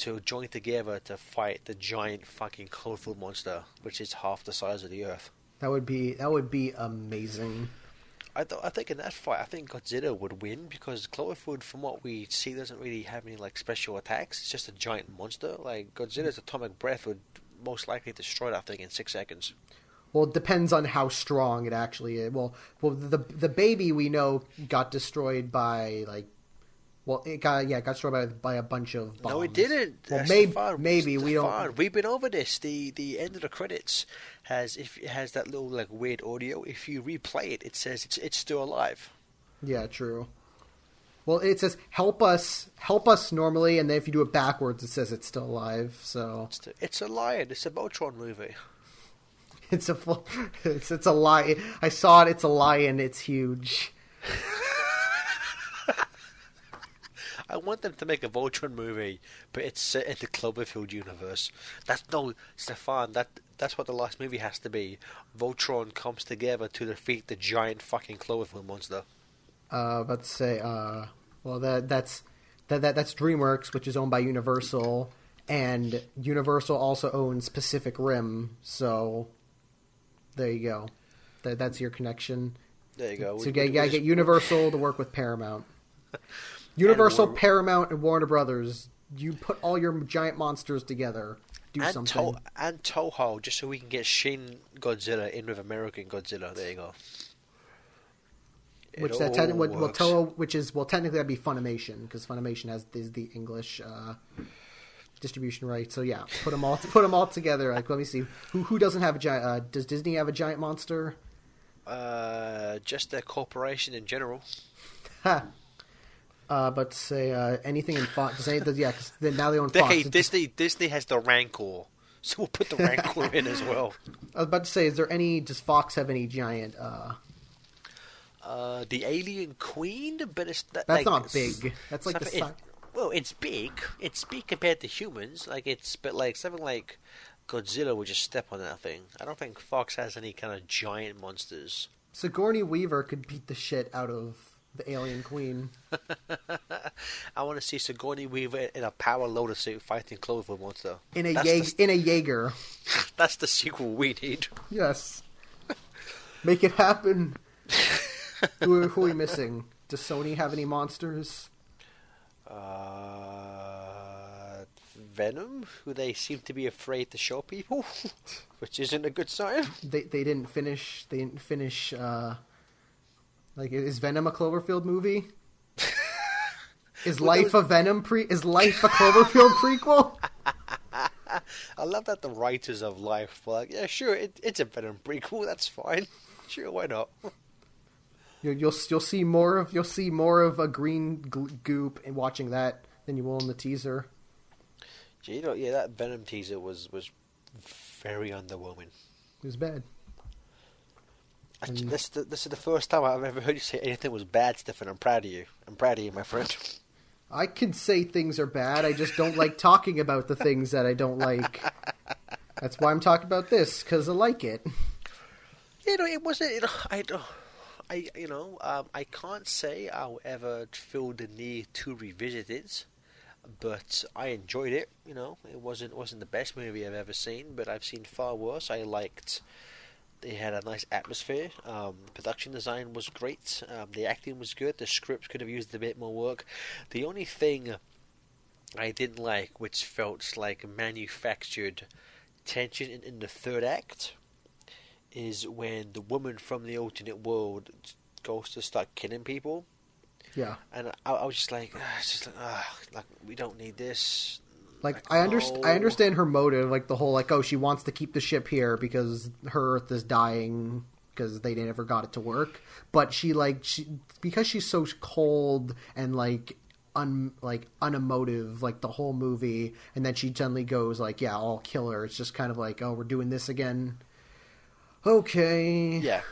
to join together to fight the giant fucking Cloverfield monster, which is half the size of the Earth. That would be amazing. I think in that fight, I think Godzilla would win, because Cloverfield, from what we see, doesn't really have any like special attacks. It's just a giant monster. Like, Godzilla's atomic breath would most likely destroy that thing in 6 seconds. Well, it depends on how strong it actually is. Well, the baby we know got destroyed by like, well, it got destroyed by a bunch of bombs. No, it didn't. Well, maybe we don't. We've been over this. The end of the credits has that little like weird audio. If you replay it, it says it's still alive. Yeah, true. Well, it says help us normally, and then if you do it backwards, it says it's still alive. So it's a lion. It's a Voltron movie. It's a lion. I saw it. It's a lion. It's huge. I want them to make a Voltron movie, but it's set in the Cloverfield universe. Stefan, that's what the last movie has to be. Voltron comes together to defeat the giant fucking Cloverfield monster. Let's say, well, that's DreamWorks, which is owned by Universal, and Universal also owns Pacific Rim, so there you go. That's your connection. There you go. So you get Universal to work with Paramount. Universal, Paramount, and Warner Brothers. You put all your giant monsters together. Do something. And Toho, just so we can get Shin Godzilla in with American Godzilla. There you go. Technically that'd be Funimation, because Funimation is the English distribution rights. So yeah, put them all together. Like, let me see, who doesn't have a giant? Does Disney have a giant monster? Just their corporation in general. Ha. But say anything in Fox. Yeah, because now they own Fox. Hey, Disney has the Rancor, so we'll put the Rancor in as well. I was about to say, does Fox have any giant? The Alien Queen, but that's not big. That's like it's big. It's big compared to humans. Like, but something like Godzilla would just step on that thing. I don't think Fox has any kind of giant monsters. Sigourney Weaver could beat the shit out of the Alien Queen. I want to see Sigourney Weaver in a power loader suit fighting Cloverfield monster. In a Jaeger. That's the sequel we need. Yes. Make it happen. Who are we missing? Does Sony have any monsters? Venom, who they seem to be afraid to show people, which isn't a good sign. They didn't finish... Like, is Venom a Cloverfield movie? Is Is Life a Cloverfield prequel? I love that the writers of Life were like, yeah, sure, it's a Venom prequel. That's fine. Sure, why not? You'll see more of a green goop in watching that than you will in the teaser. Gee, that Venom teaser was very underwhelming. It was bad. This is the first time I've ever heard you say anything was bad, Stefan. I'm proud of you. I'm proud of you, my friend. I can say things are bad. I just don't like talking about the things that I don't like. That's why I'm talking about this, because I like it. You know, it wasn't. You know, I can't say I'll ever feel the need to revisit it, but I enjoyed it. You know, it wasn't the best movie I've ever seen, but I've seen far worse. I liked. It had a nice atmosphere. Production design was great. The acting was good. The script could have used a bit more work. The only thing I didn't like, which felt like manufactured tension in the third act, is when the woman from the alternate world goes to start killing people. Yeah. And I was just like, we don't need this. I understand her motive, like the whole, like, oh, she wants to keep the ship here because her Earth is dying because they never got it to work. But she because she's so cold and unemotive, like the whole movie, and then she suddenly goes like, yeah, I'll kill her. It's just kind of like, oh, we're doing this again. Okay. Yeah.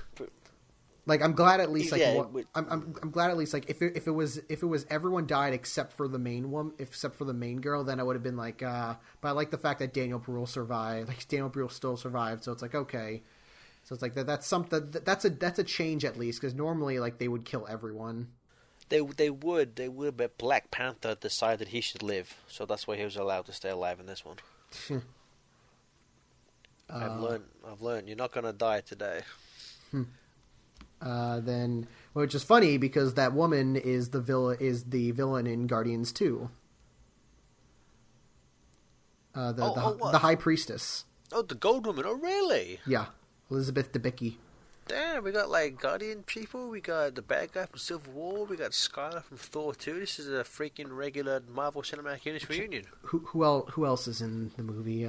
Like, I'm glad at least, like, yeah, I'm glad at least, like, if it was everyone died except for the main woman, except for the main girl, then I would have been like, but I like the fact that Daniel Brühl survived, like, Daniel Brühl still survived, so it's like, okay, so it's like that's something, that's a change at least, because normally, like, they would kill everyone. They would, but Black Panther decided he should live, so that's why he was allowed to stay alive in this one. I've learned, you're not gonna die today. Then, which is funny because that woman is the villain in Guardians 2. The High Priestess. Oh, the Gold Woman. Oh, really? Yeah, Elizabeth Debicki. Damn, we got like Guardian people. We got the bad guy from Civil War. We got Skylar from Thor 2. This is a freaking regular Marvel Cinematic Universe reunion. Who else is in the movie? We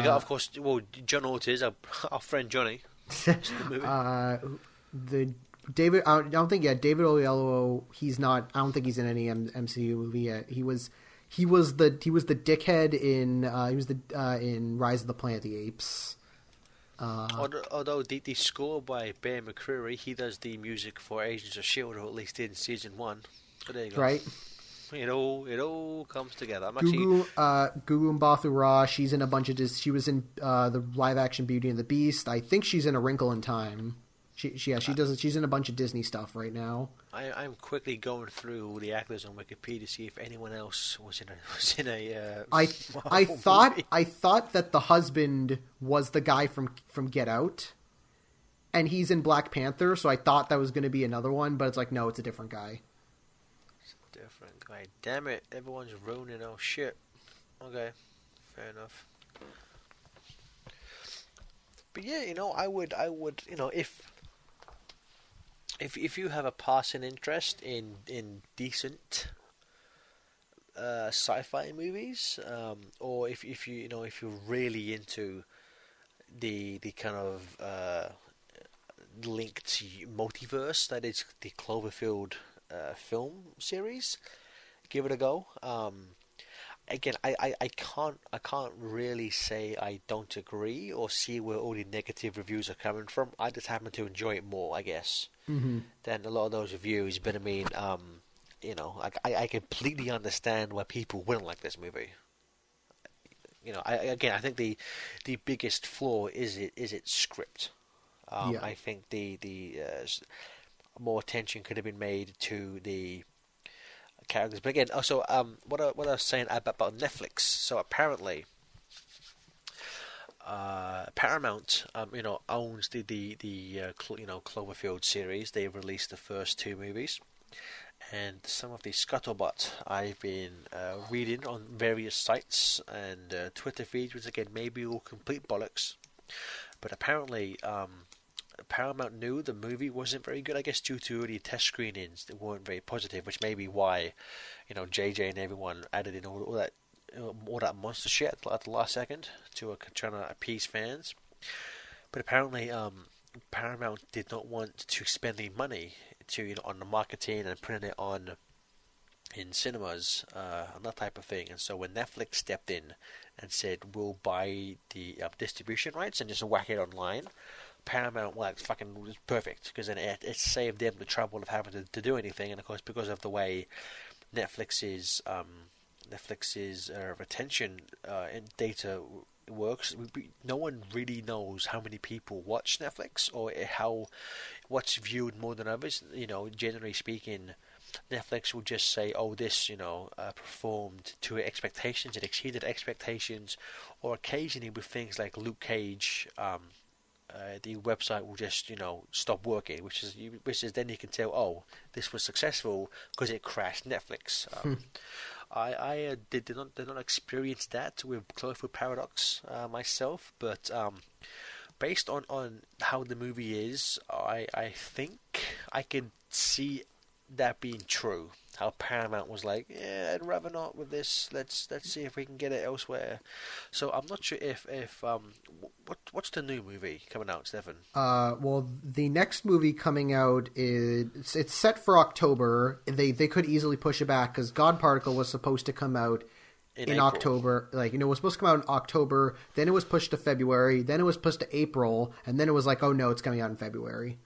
got, of course, well, John Ortiz, our friend Johnny. David Oyelowo, he's not. I don't think he's in any MCU movie yet. He was the dickhead in. He was the in Rise of the Planet of the Apes. Although the score by Bear McCreary, he does the music for Agents of S.H.I.E.L.D., or at least in season 1. So there you go. Right. It all comes together. Gugu Mbatha-Raw, she's in a bunch of this. She was in the live action Beauty and the Beast. I think she's in A Wrinkle in Time. She's in a bunch of Disney stuff right now. I'm quickly going through the actors on Wikipedia to see if anyone else was in a. I thought that the husband was the guy from Get Out, and he's in Black Panther. So I thought that was going to be another one, but it's like, no, it's a different guy. Right, damn it, everyone's ruining our shit. Okay, fair enough. But yeah, I would, if you have a passing interest in decent sci-fi movies, or if you're really into the kind of linked multiverse that is the Cloverfield film series, give it a go. Again, I can't really say I don't agree or see where all the negative reviews are coming from. I just happen to enjoy it more, I guess, than a lot of those reviews. But I mean, I completely understand why people wouldn't like this movie. I think the biggest flaw is its script. Yeah. I think the more attention could have been made to the characters, but again, also what I was saying about Netflix. So apparently, Paramount, owns the Cloverfield series. They released the first 2 movies, and some of the scuttlebutt I've been reading on various sites and Twitter feeds, which again may be all complete bollocks, but apparently, Paramount knew the movie wasn't very good, I guess, due to the test screenings that weren't very positive, which may be why, J.J. and everyone added in all that monster shit at the last second to trying to appease fans. But apparently, Paramount did not want to spend the money to on the marketing and putting it on in cinemas and that type of thing. And so when Netflix stepped in and said, "We'll buy the distribution rights and just whack it online," Paramount was perfect, because then it saved them the trouble of having to do anything. And of course, because of the way Netflix's retention and data works, no one really knows how many people watch Netflix or how what's viewed more than others. Generally speaking, Netflix will just say, "Oh, this performed to expectations, it exceeded expectations," or occasionally with things like Luke Cage. The website will just stop working, which is then you can tell, oh, this was successful because it crashed Netflix. I did not experience that with Cloverfield Paradox myself, but based on how the movie is, I think I could see that being true. How Paramount was like, yeah, I'd rather not with this. Let's see if we can get it elsewhere. So I'm not sure if what's the new movie coming out, Stefan? Well, the next movie coming out is it's set for October. They could easily push it back because God Particle was supposed to come out in October. Like, you know, it was supposed to come out in October. Then it was pushed to February. Then it was pushed to April, and then it was like, oh no, it's coming out in February.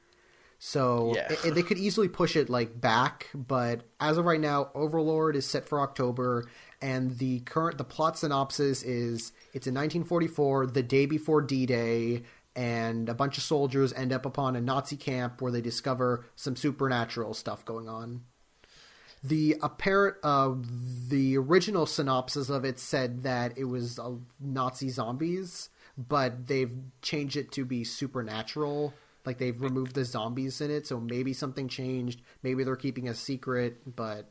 So yeah. They could easily push it like back, but as of right now, Overlord is set for October, and the plot synopsis is it's in 1944, the day before D-Day, and a bunch of soldiers end up upon a Nazi camp where they discover some supernatural stuff going on. The original synopsis of it said that it was Nazi zombies, but they've changed it to be supernatural. Like, they've removed the zombies in it, so maybe something changed. Maybe they're keeping a secret, but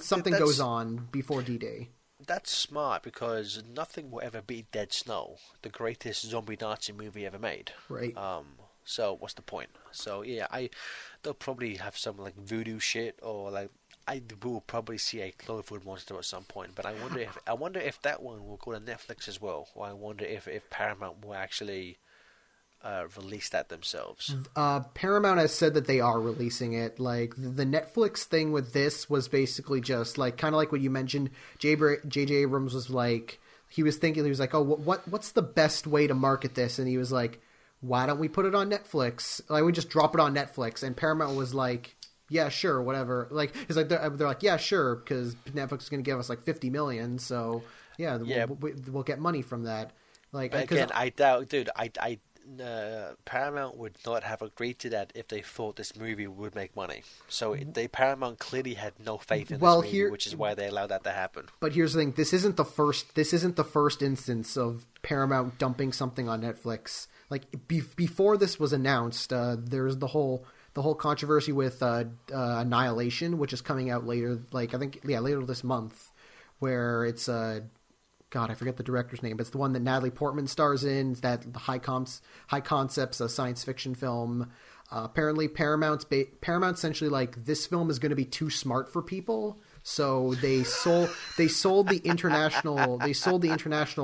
something goes on before D-Day. That's smart, because nothing will ever beat Dead Snow, the greatest zombie Nazi movie ever made. Right. So what's the point? So, yeah, they'll probably have some, like, voodoo shit, or, like, we'll probably see a Cloverfield monster at some point. But I wonder if that one will go to Netflix as well, or I wonder if Paramount will actually... release that themselves. Paramount has said that they are releasing it. Like, the Netflix thing with this was basically just like kind of like what you mentioned. J.J. Abrams was like, he was like, oh, what's the best way to market this? And he was like, why don't we put it on Netflix? Like, we just drop it on Netflix. And Paramount was like, yeah, sure, whatever. Like, he's like, they're like, yeah, sure, because Netflix is going to give us like $50 million, so yeah. We'll get money from that. Like, but again, I doubt, dude. Paramount would not have agreed to that if they thought this movie would make money. So Paramount clearly had no faith in this movie, which is why they allowed that to happen. But here's the thing: this isn't the first instance of Paramount dumping something on Netflix. Like, before this was announced, there's the whole controversy with Annihilation, which is coming out later. Like, I think later this month, where it's God, I forget the director's name, but it's the one that Natalie Portman stars in. It's that high concepts science fiction film. Apparently, Paramount's essentially like, this film is going to be too smart for people, so they sold the international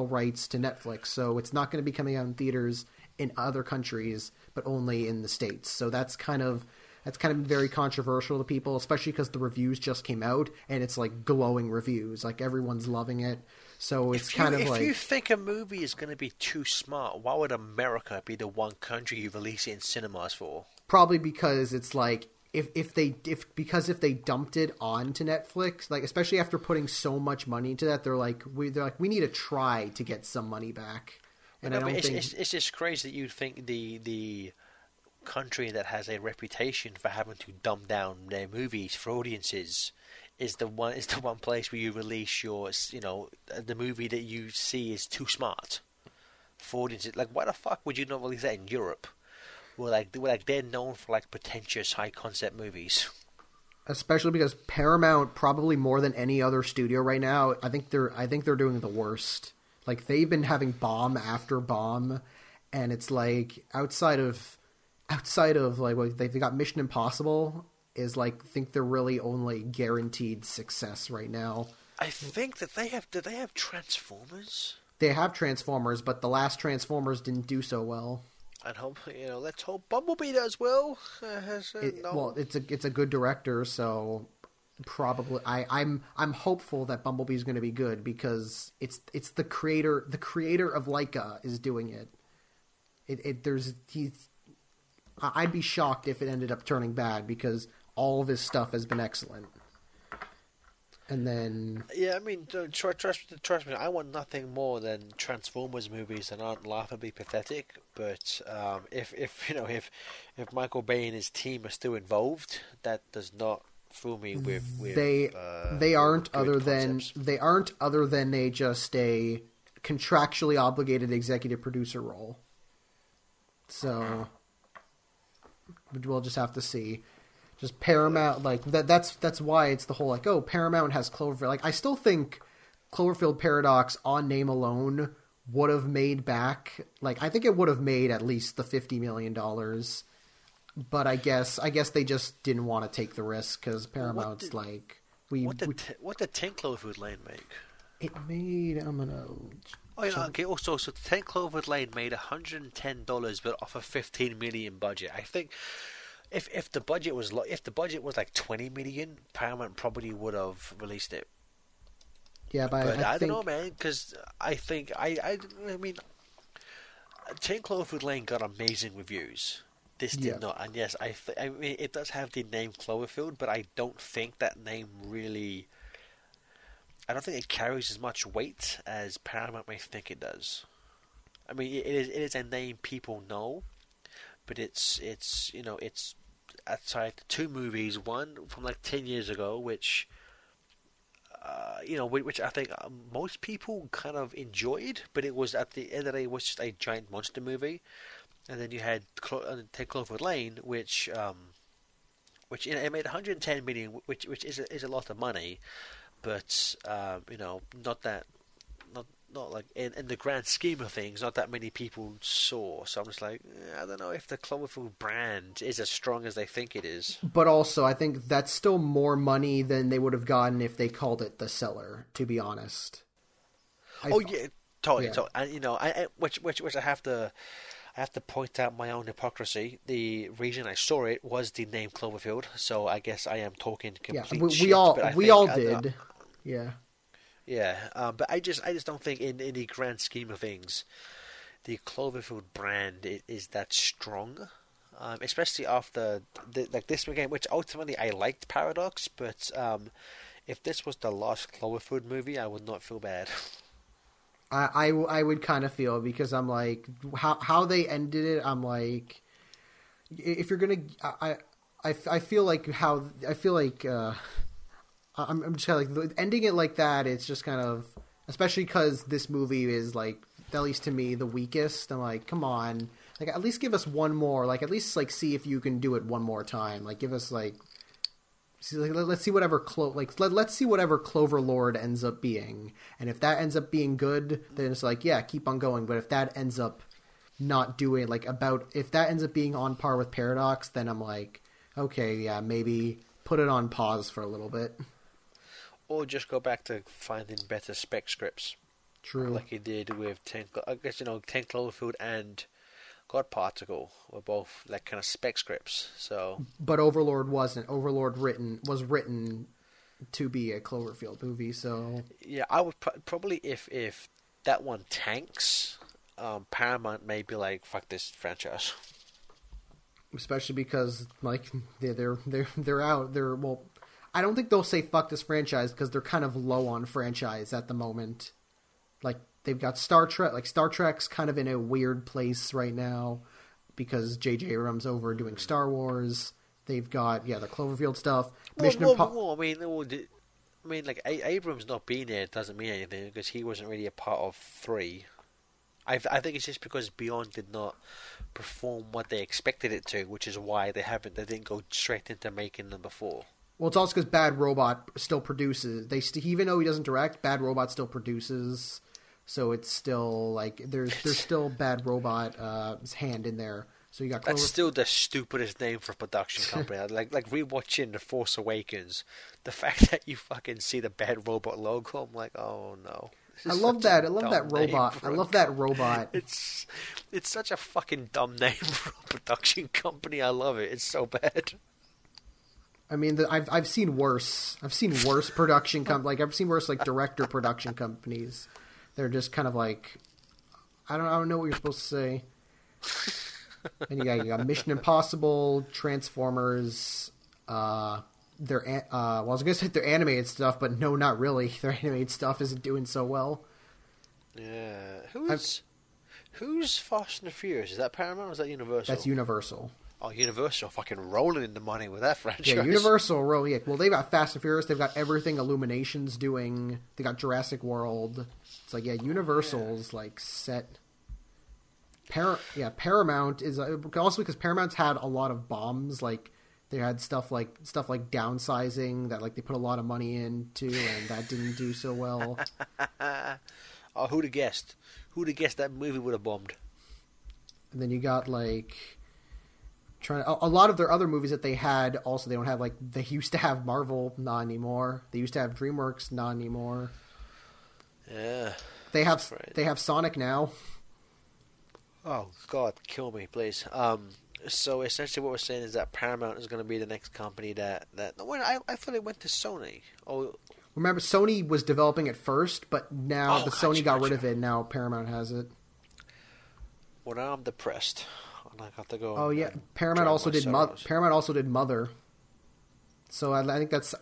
rights to Netflix. So it's not going to be coming out in theaters in other countries, but only in the States. So that's kind of very controversial to people, especially because the reviews just came out and it's like glowing reviews. Like, everyone's loving it. So it's if you think a movie is going to be too smart, why would America be the one country you release it in cinemas for? Probably because it's like if they dumped it onto Netflix, like, especially after putting so much money into that, they're like we need to try to get some money back. And no, it's just crazy that you think the country that has a reputation for having to dumb down their movies for audiences is the one place where you release your, you know, the movie that you see is too smart for audiences. Like, why the fuck would you not release that in Europe? Well, they're known for, like, pretentious high concept movies. Especially because Paramount, probably more than any other studio right now, I think they're doing the worst. Like, they've been having bomb after bomb, and it's like outside of like, well, they've got Mission Impossible. Is like, think they're really only guaranteed success right now. I think that they have. Do they have Transformers? They have Transformers, but the last Transformers didn't do so well. I'd hope, you know. Let's hope Bumblebee does well. Well, it's a good director, so probably I'm hopeful that Bumblebee is going to be good because it's the creator of Laika is doing it. I'd be shocked if it ended up turning bad because all of his stuff has been excellent. And then... Yeah, I mean, trust me, I want nothing more than Transformers movies that aren't laughably pathetic, but if Michael Bay and his team are still involved, that does not fool me with They aren't other than just a contractually obligated executive producer role. So... We'll just have to see. Just Paramount, like that's why it's the whole like, oh, Paramount has Cloverfield. Like, I still think Cloverfield Paradox on name alone would have made back, like, I think it would have made at least the $50 million, but I guess they just didn't want to take the risk because Paramount's what did 10 Cloverfield Lane make? It made, so 10 Cloverfield Lane made $110, but off a $15 million budget. I think if the budget was like $20 million, Paramount probably would have released it. Yeah, but I think... don't know, man, because I think I mean, 10 Cloverfield Lane got amazing reviews. This did not, and yes, I mean, it does have the name Cloverfield, but I don't think that name really. I don't think it carries as much weight as Paramount may think it does. I mean, it is a name people know, but it's outside the two movies, one from like 10 years ago, which I think most people kind of enjoyed, but it was at the end of the day was just a giant monster movie, and then you had Ten Cloverfield Lane, which it made $110 million, which is a lot of money. But not in the grand scheme of things, not that many people saw. So I'm just like, I don't know if the Cloverfield brand is as strong as they think it is. But also, I think that's still more money than they would have gotten if they called it The Cellar. To be honest. Totally. And which I have to point out my own hypocrisy. The reason I saw it was the name Cloverfield, so I guess I am talking complete shit. We all did. But I just don't think in the grand scheme of things, the Cloverfield brand is that strong, especially after this game, which ultimately I liked Paradox, but if this was the last Cloverfield movie, I would not feel bad. I would kind of feel, because I'm like, how they ended it, I'm like, if you're going to, I feel like I'm just kind of like, ending it like that, it's just kind of, especially because this movie is like, at least to me, the weakest. I'm like, come on, like, at least give us one more, like, at least like, see if you can do it one more time. Like, give us like, let's see whatever let's see whatever Cloverlord ends up being, and if that ends up being good, then it's like, yeah, keep on going. But if that ends up not doing if that ends up being on par with Paradox, then I'm like, okay, yeah, maybe put it on pause for a little bit, or just go back to finding better spec scripts. True, like you did with 10. I guess 10 Cloverfield and God Particle were both like kind of spec scripts, so. But Overlord wasn't. Overlord was written to be a Cloverfield movie, so. Yeah, I would probably if that one tanks, Paramount may be like, fuck this franchise. Especially because like they're out. Well, I don't think they'll say fuck this franchise because they're kind of low on franchise at the moment, like. They've got Star Trek. Like, Star Trek's kind of in a weird place right now because J.J. Abrams over doing Star Wars. They've got the Cloverfield stuff. Like Abrams not being there doesn't mean anything because he wasn't really a part of 3. I think it's just because Beyond did not perform what they expected it to, which is why they didn't go straight into making number 4. Well, it's also because Bad Robot still produces. Even though he doesn't direct, Bad Robot still produces. So it's still like there's still Bad Robot's hand in there. So you got Cloverfield. That's still the stupidest name for a production company. like rewatching The Force Awakens, the fact that you fucking see the Bad Robot logo, I'm like, oh no. I love that robot. It's such a fucking dumb name for a production company. I love it. It's so bad. I mean, I've seen worse. I've seen worse production director production companies. They're just kind of like, I don't know what you're supposed to say. And you got Mission Impossible, Transformers. I was gonna say their animated stuff, but no, not really. Their animated stuff isn't doing so well. Yeah, who's Fast and the Furious? Is that Paramount or is that Universal? That's Universal. Oh, Universal fucking rolling in the money with that franchise. Yeah, Universal rolling. Yeah. Well, they've got Fast and Furious. They've got everything Illumination's doing. They got Jurassic World. It's like, Universal's like set. Paramount is also because Paramount's had a lot of bombs. Like they had stuff like downsizing that like they put a lot of money into, and that didn't do so well. Oh, who'd have guessed? Who would have guessed that movie would have bombed? And then you got, like, trying to, a lot of their other movies that they had, also, they don't have, like, they used to have Marvel, not anymore. They used to have DreamWorks, not anymore. Yeah. They have Sonic now. Oh, God, kill me, please. So essentially what we're saying is that Paramount is going to be the next company that I thought it went to Sony. Oh, remember, Sony was developing it first, but now Sony got rid of it, and now Paramount has it. Well, now I'm depressed. I have to go. Oh, yeah. Paramount also did Mother. So I think that's...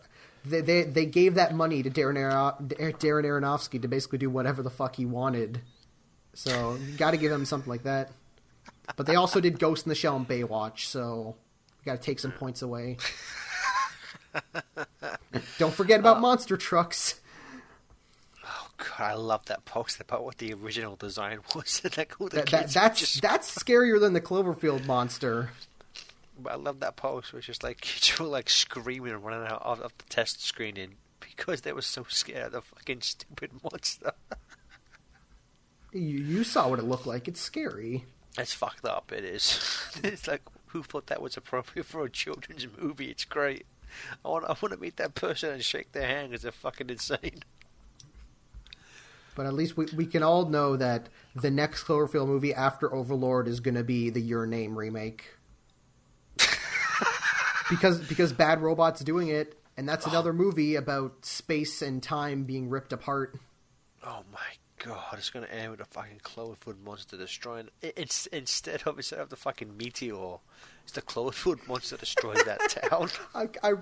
They gave that money to Darren Aronofsky to basically do whatever the fuck he wanted. So you got to give him something like that. But they also did Ghost in the Shell and Baywatch, so you got to take some points away. Don't forget about monster trucks. Oh, God, I love that post about what the original design was. That's scarier than the Cloverfield monster. But I love that post. It was just like kids were like screaming and running out of the test screening because they were so scared of the fucking stupid monster. You saw what it looked like. It's scary. It's fucked up. It is. It's like, who thought that was appropriate for a children's movie? It's great. I want to meet that person and shake their hand because they're fucking insane. But at least we can all know that the next Cloverfield movie after Overlord is going to be the Your Name remake. because Bad Robot's doing it, and that's another movie about space and time being ripped apart. Oh my God, it's going to end with a fucking Cloverfield monster destroying... It's instead of the fucking meteor, it's the Cloverfield monster destroying that town.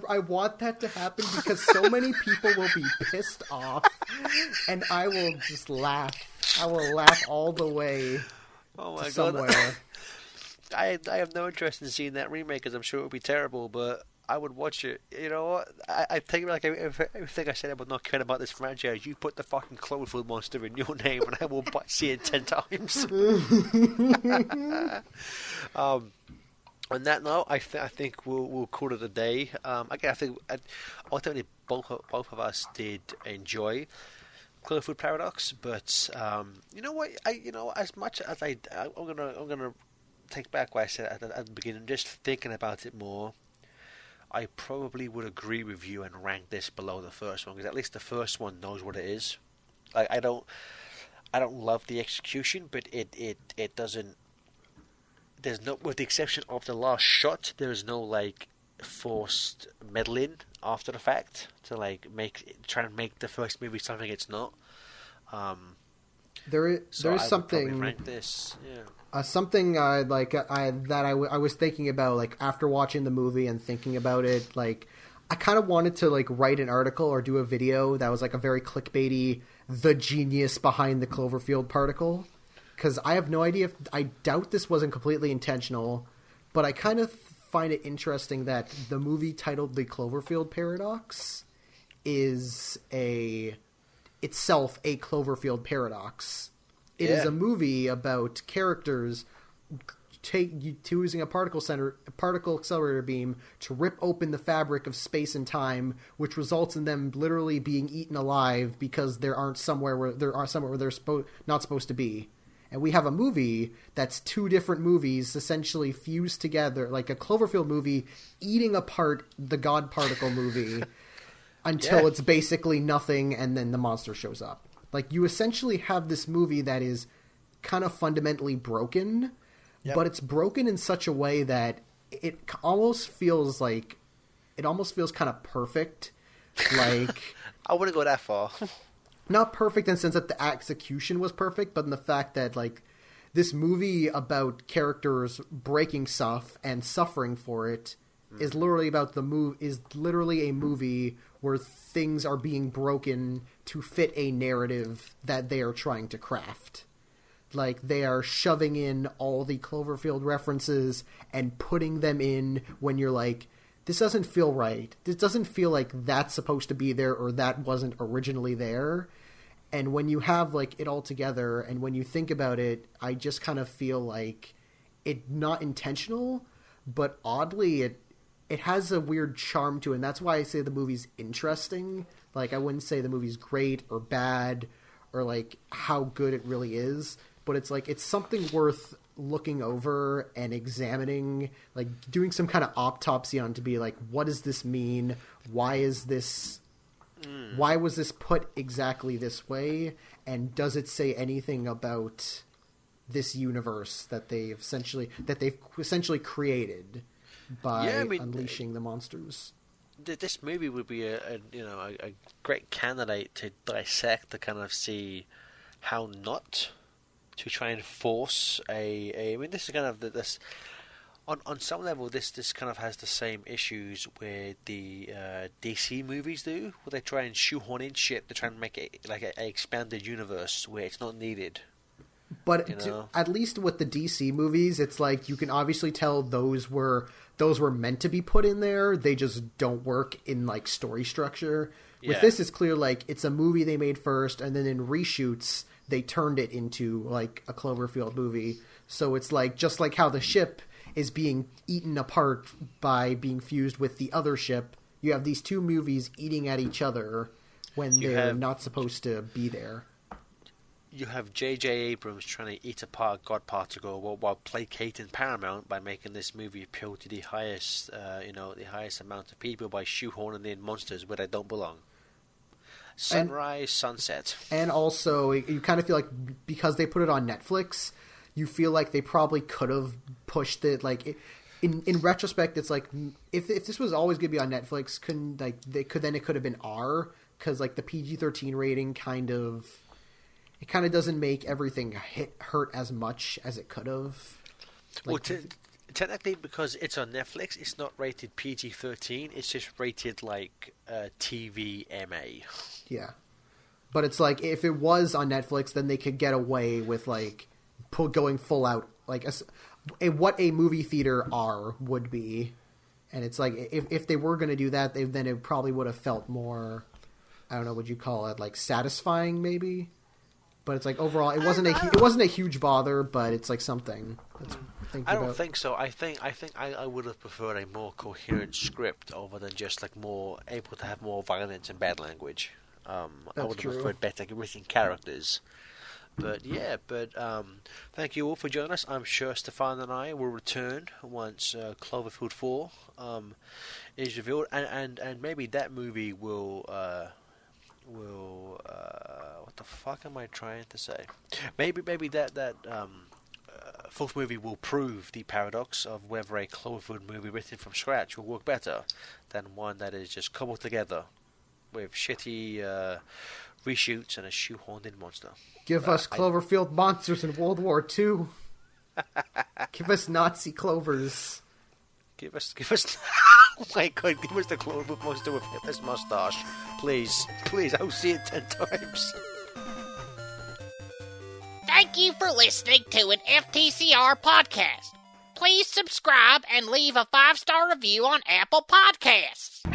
I want that to happen because so many people will be pissed off, and I will just laugh. I will laugh all the way to somewhere. God. I have no interest in seeing that remake because I'm sure it would be terrible, but I would watch it. You know what? I think like everything I said about not caring about this franchise, you put the fucking Cloverfield monster in your name and I will see it 10 times. On that note, I think we'll call it a day. Again, I think ultimately both of us did enjoy Cloverfield Paradox, but you know what? As much as I'm gonna take back what I said at the beginning. Just thinking about it more, I probably would agree with you and rank this below the first one because at least the first one knows what it is. I don't love the execution, but it doesn't. There's no, with the exception of the last shot, there's no like forced meddling after the fact to like try and make the first movie something it's not. There is something. Rank this, yeah. I was thinking about like after watching the movie and thinking about it, like I kind of wanted to like write an article or do a video that was like a very clickbaity, the genius behind the Cloverfield particle, because I have no idea if I doubt this wasn't completely intentional, but I kind of find it interesting that the movie titled The Cloverfield Paradox is itself a Cloverfield paradox. It is a movie about characters using a particle accelerator beam to rip open the fabric of space and time, which results in them literally being eaten alive because they're not supposed to be. And we have a movie that's two different movies essentially fused together, like a Cloverfield movie eating apart the God Particle movie until it's basically nothing, and then the monster shows up. Like, you essentially have this movie that is kind of fundamentally broken, but it's broken in such a way that it almost feels kind of perfect. Like, I wouldn't go that far. Not perfect in the sense that the execution was perfect, but in the fact that, like, this movie about characters breaking stuff and suffering for it is literally a movie where things are being broken to fit a narrative that they are trying to craft. Like, they are shoving in all the Cloverfield references and putting them in when you're like, this doesn't feel right. This doesn't feel like that's supposed to be there or that wasn't originally there. And when you have, like, it all together and when you think about it, I just kind of feel like it not intentional, but oddly it has a weird charm to it, and that's why I say the movie's interesting. Like, I wouldn't say the movie's great or bad or like how good it really is, but it's like, it's something worth looking over and examining, like doing some kind of autopsy on to be like, what does this mean? Why is this, why was this put exactly this way? And does it say anything about this universe that they've essentially, created by unleashing the monsters? This movie would be a great candidate to dissect, to kind of see how not to try and force a I mean, this is kind of this on some level, this kind of has the same issues where the DC movies do, where they try and shoehorn in shit to try and make it like an expanded universe where it's not needed. But at least with the DC movies, it's like you can obviously tell those were meant to be put in there. They just don't work in like story structure. Yeah. With this, it's clear like it's a movie they made first, and then in reshoots they turned it into like a Cloverfield movie. So it's like just like how the ship is being eaten apart by being fused with the other ship. You have these two movies eating at each other when they're not supposed to be there. You have J.J. Abrams trying to eat apart God Particle while placating Paramount by making this movie appeal to the highest, the highest amount of people by shoehorning in monsters where they don't belong. Sunset. And also, you kind of feel like because they put it on Netflix, you feel like they probably could have pushed it. Like in retrospect, it's like if this was always going to be on Netflix, it could have been R, because like the PG-13 rating kind of. It kind of doesn't make everything hurt as much as it could have. Like, well, technically, because it's on Netflix, it's not rated PG-13. It's just rated like TVMA. Yeah, but it's like if it was on Netflix, then they could get away with like going full out, like what a movie theater R would be. And it's like if they were going to do that, then it probably would have felt more. I don't know, would you call it like satisfying, maybe? But it's like overall, it wasn't a huge bother, but it's like something. I don't think so. I think I would have preferred a more coherent script over than just like more able to have more violence and bad language. I would have preferred better written characters. But yeah, thank you all for joining us. I'm sure Stefan and I will return once Cloverfield 4 is revealed, and maybe that movie will. What the fuck am I trying to say? Maybe that fourth movie will prove the paradox of whether a Cloverfield movie written from scratch will work better than one that is just cobbled together with shitty reshoots and a shoehorned-in monster. Give us Cloverfield monsters in World War II. Give us Nazi clovers. Give us. Oh my God, give us the Cloverfield monster with Hitler's mustache. Please, I'll see it 10 times. Thank you for listening to an FTCR podcast. Please subscribe and leave a 5-star review on Apple Podcasts.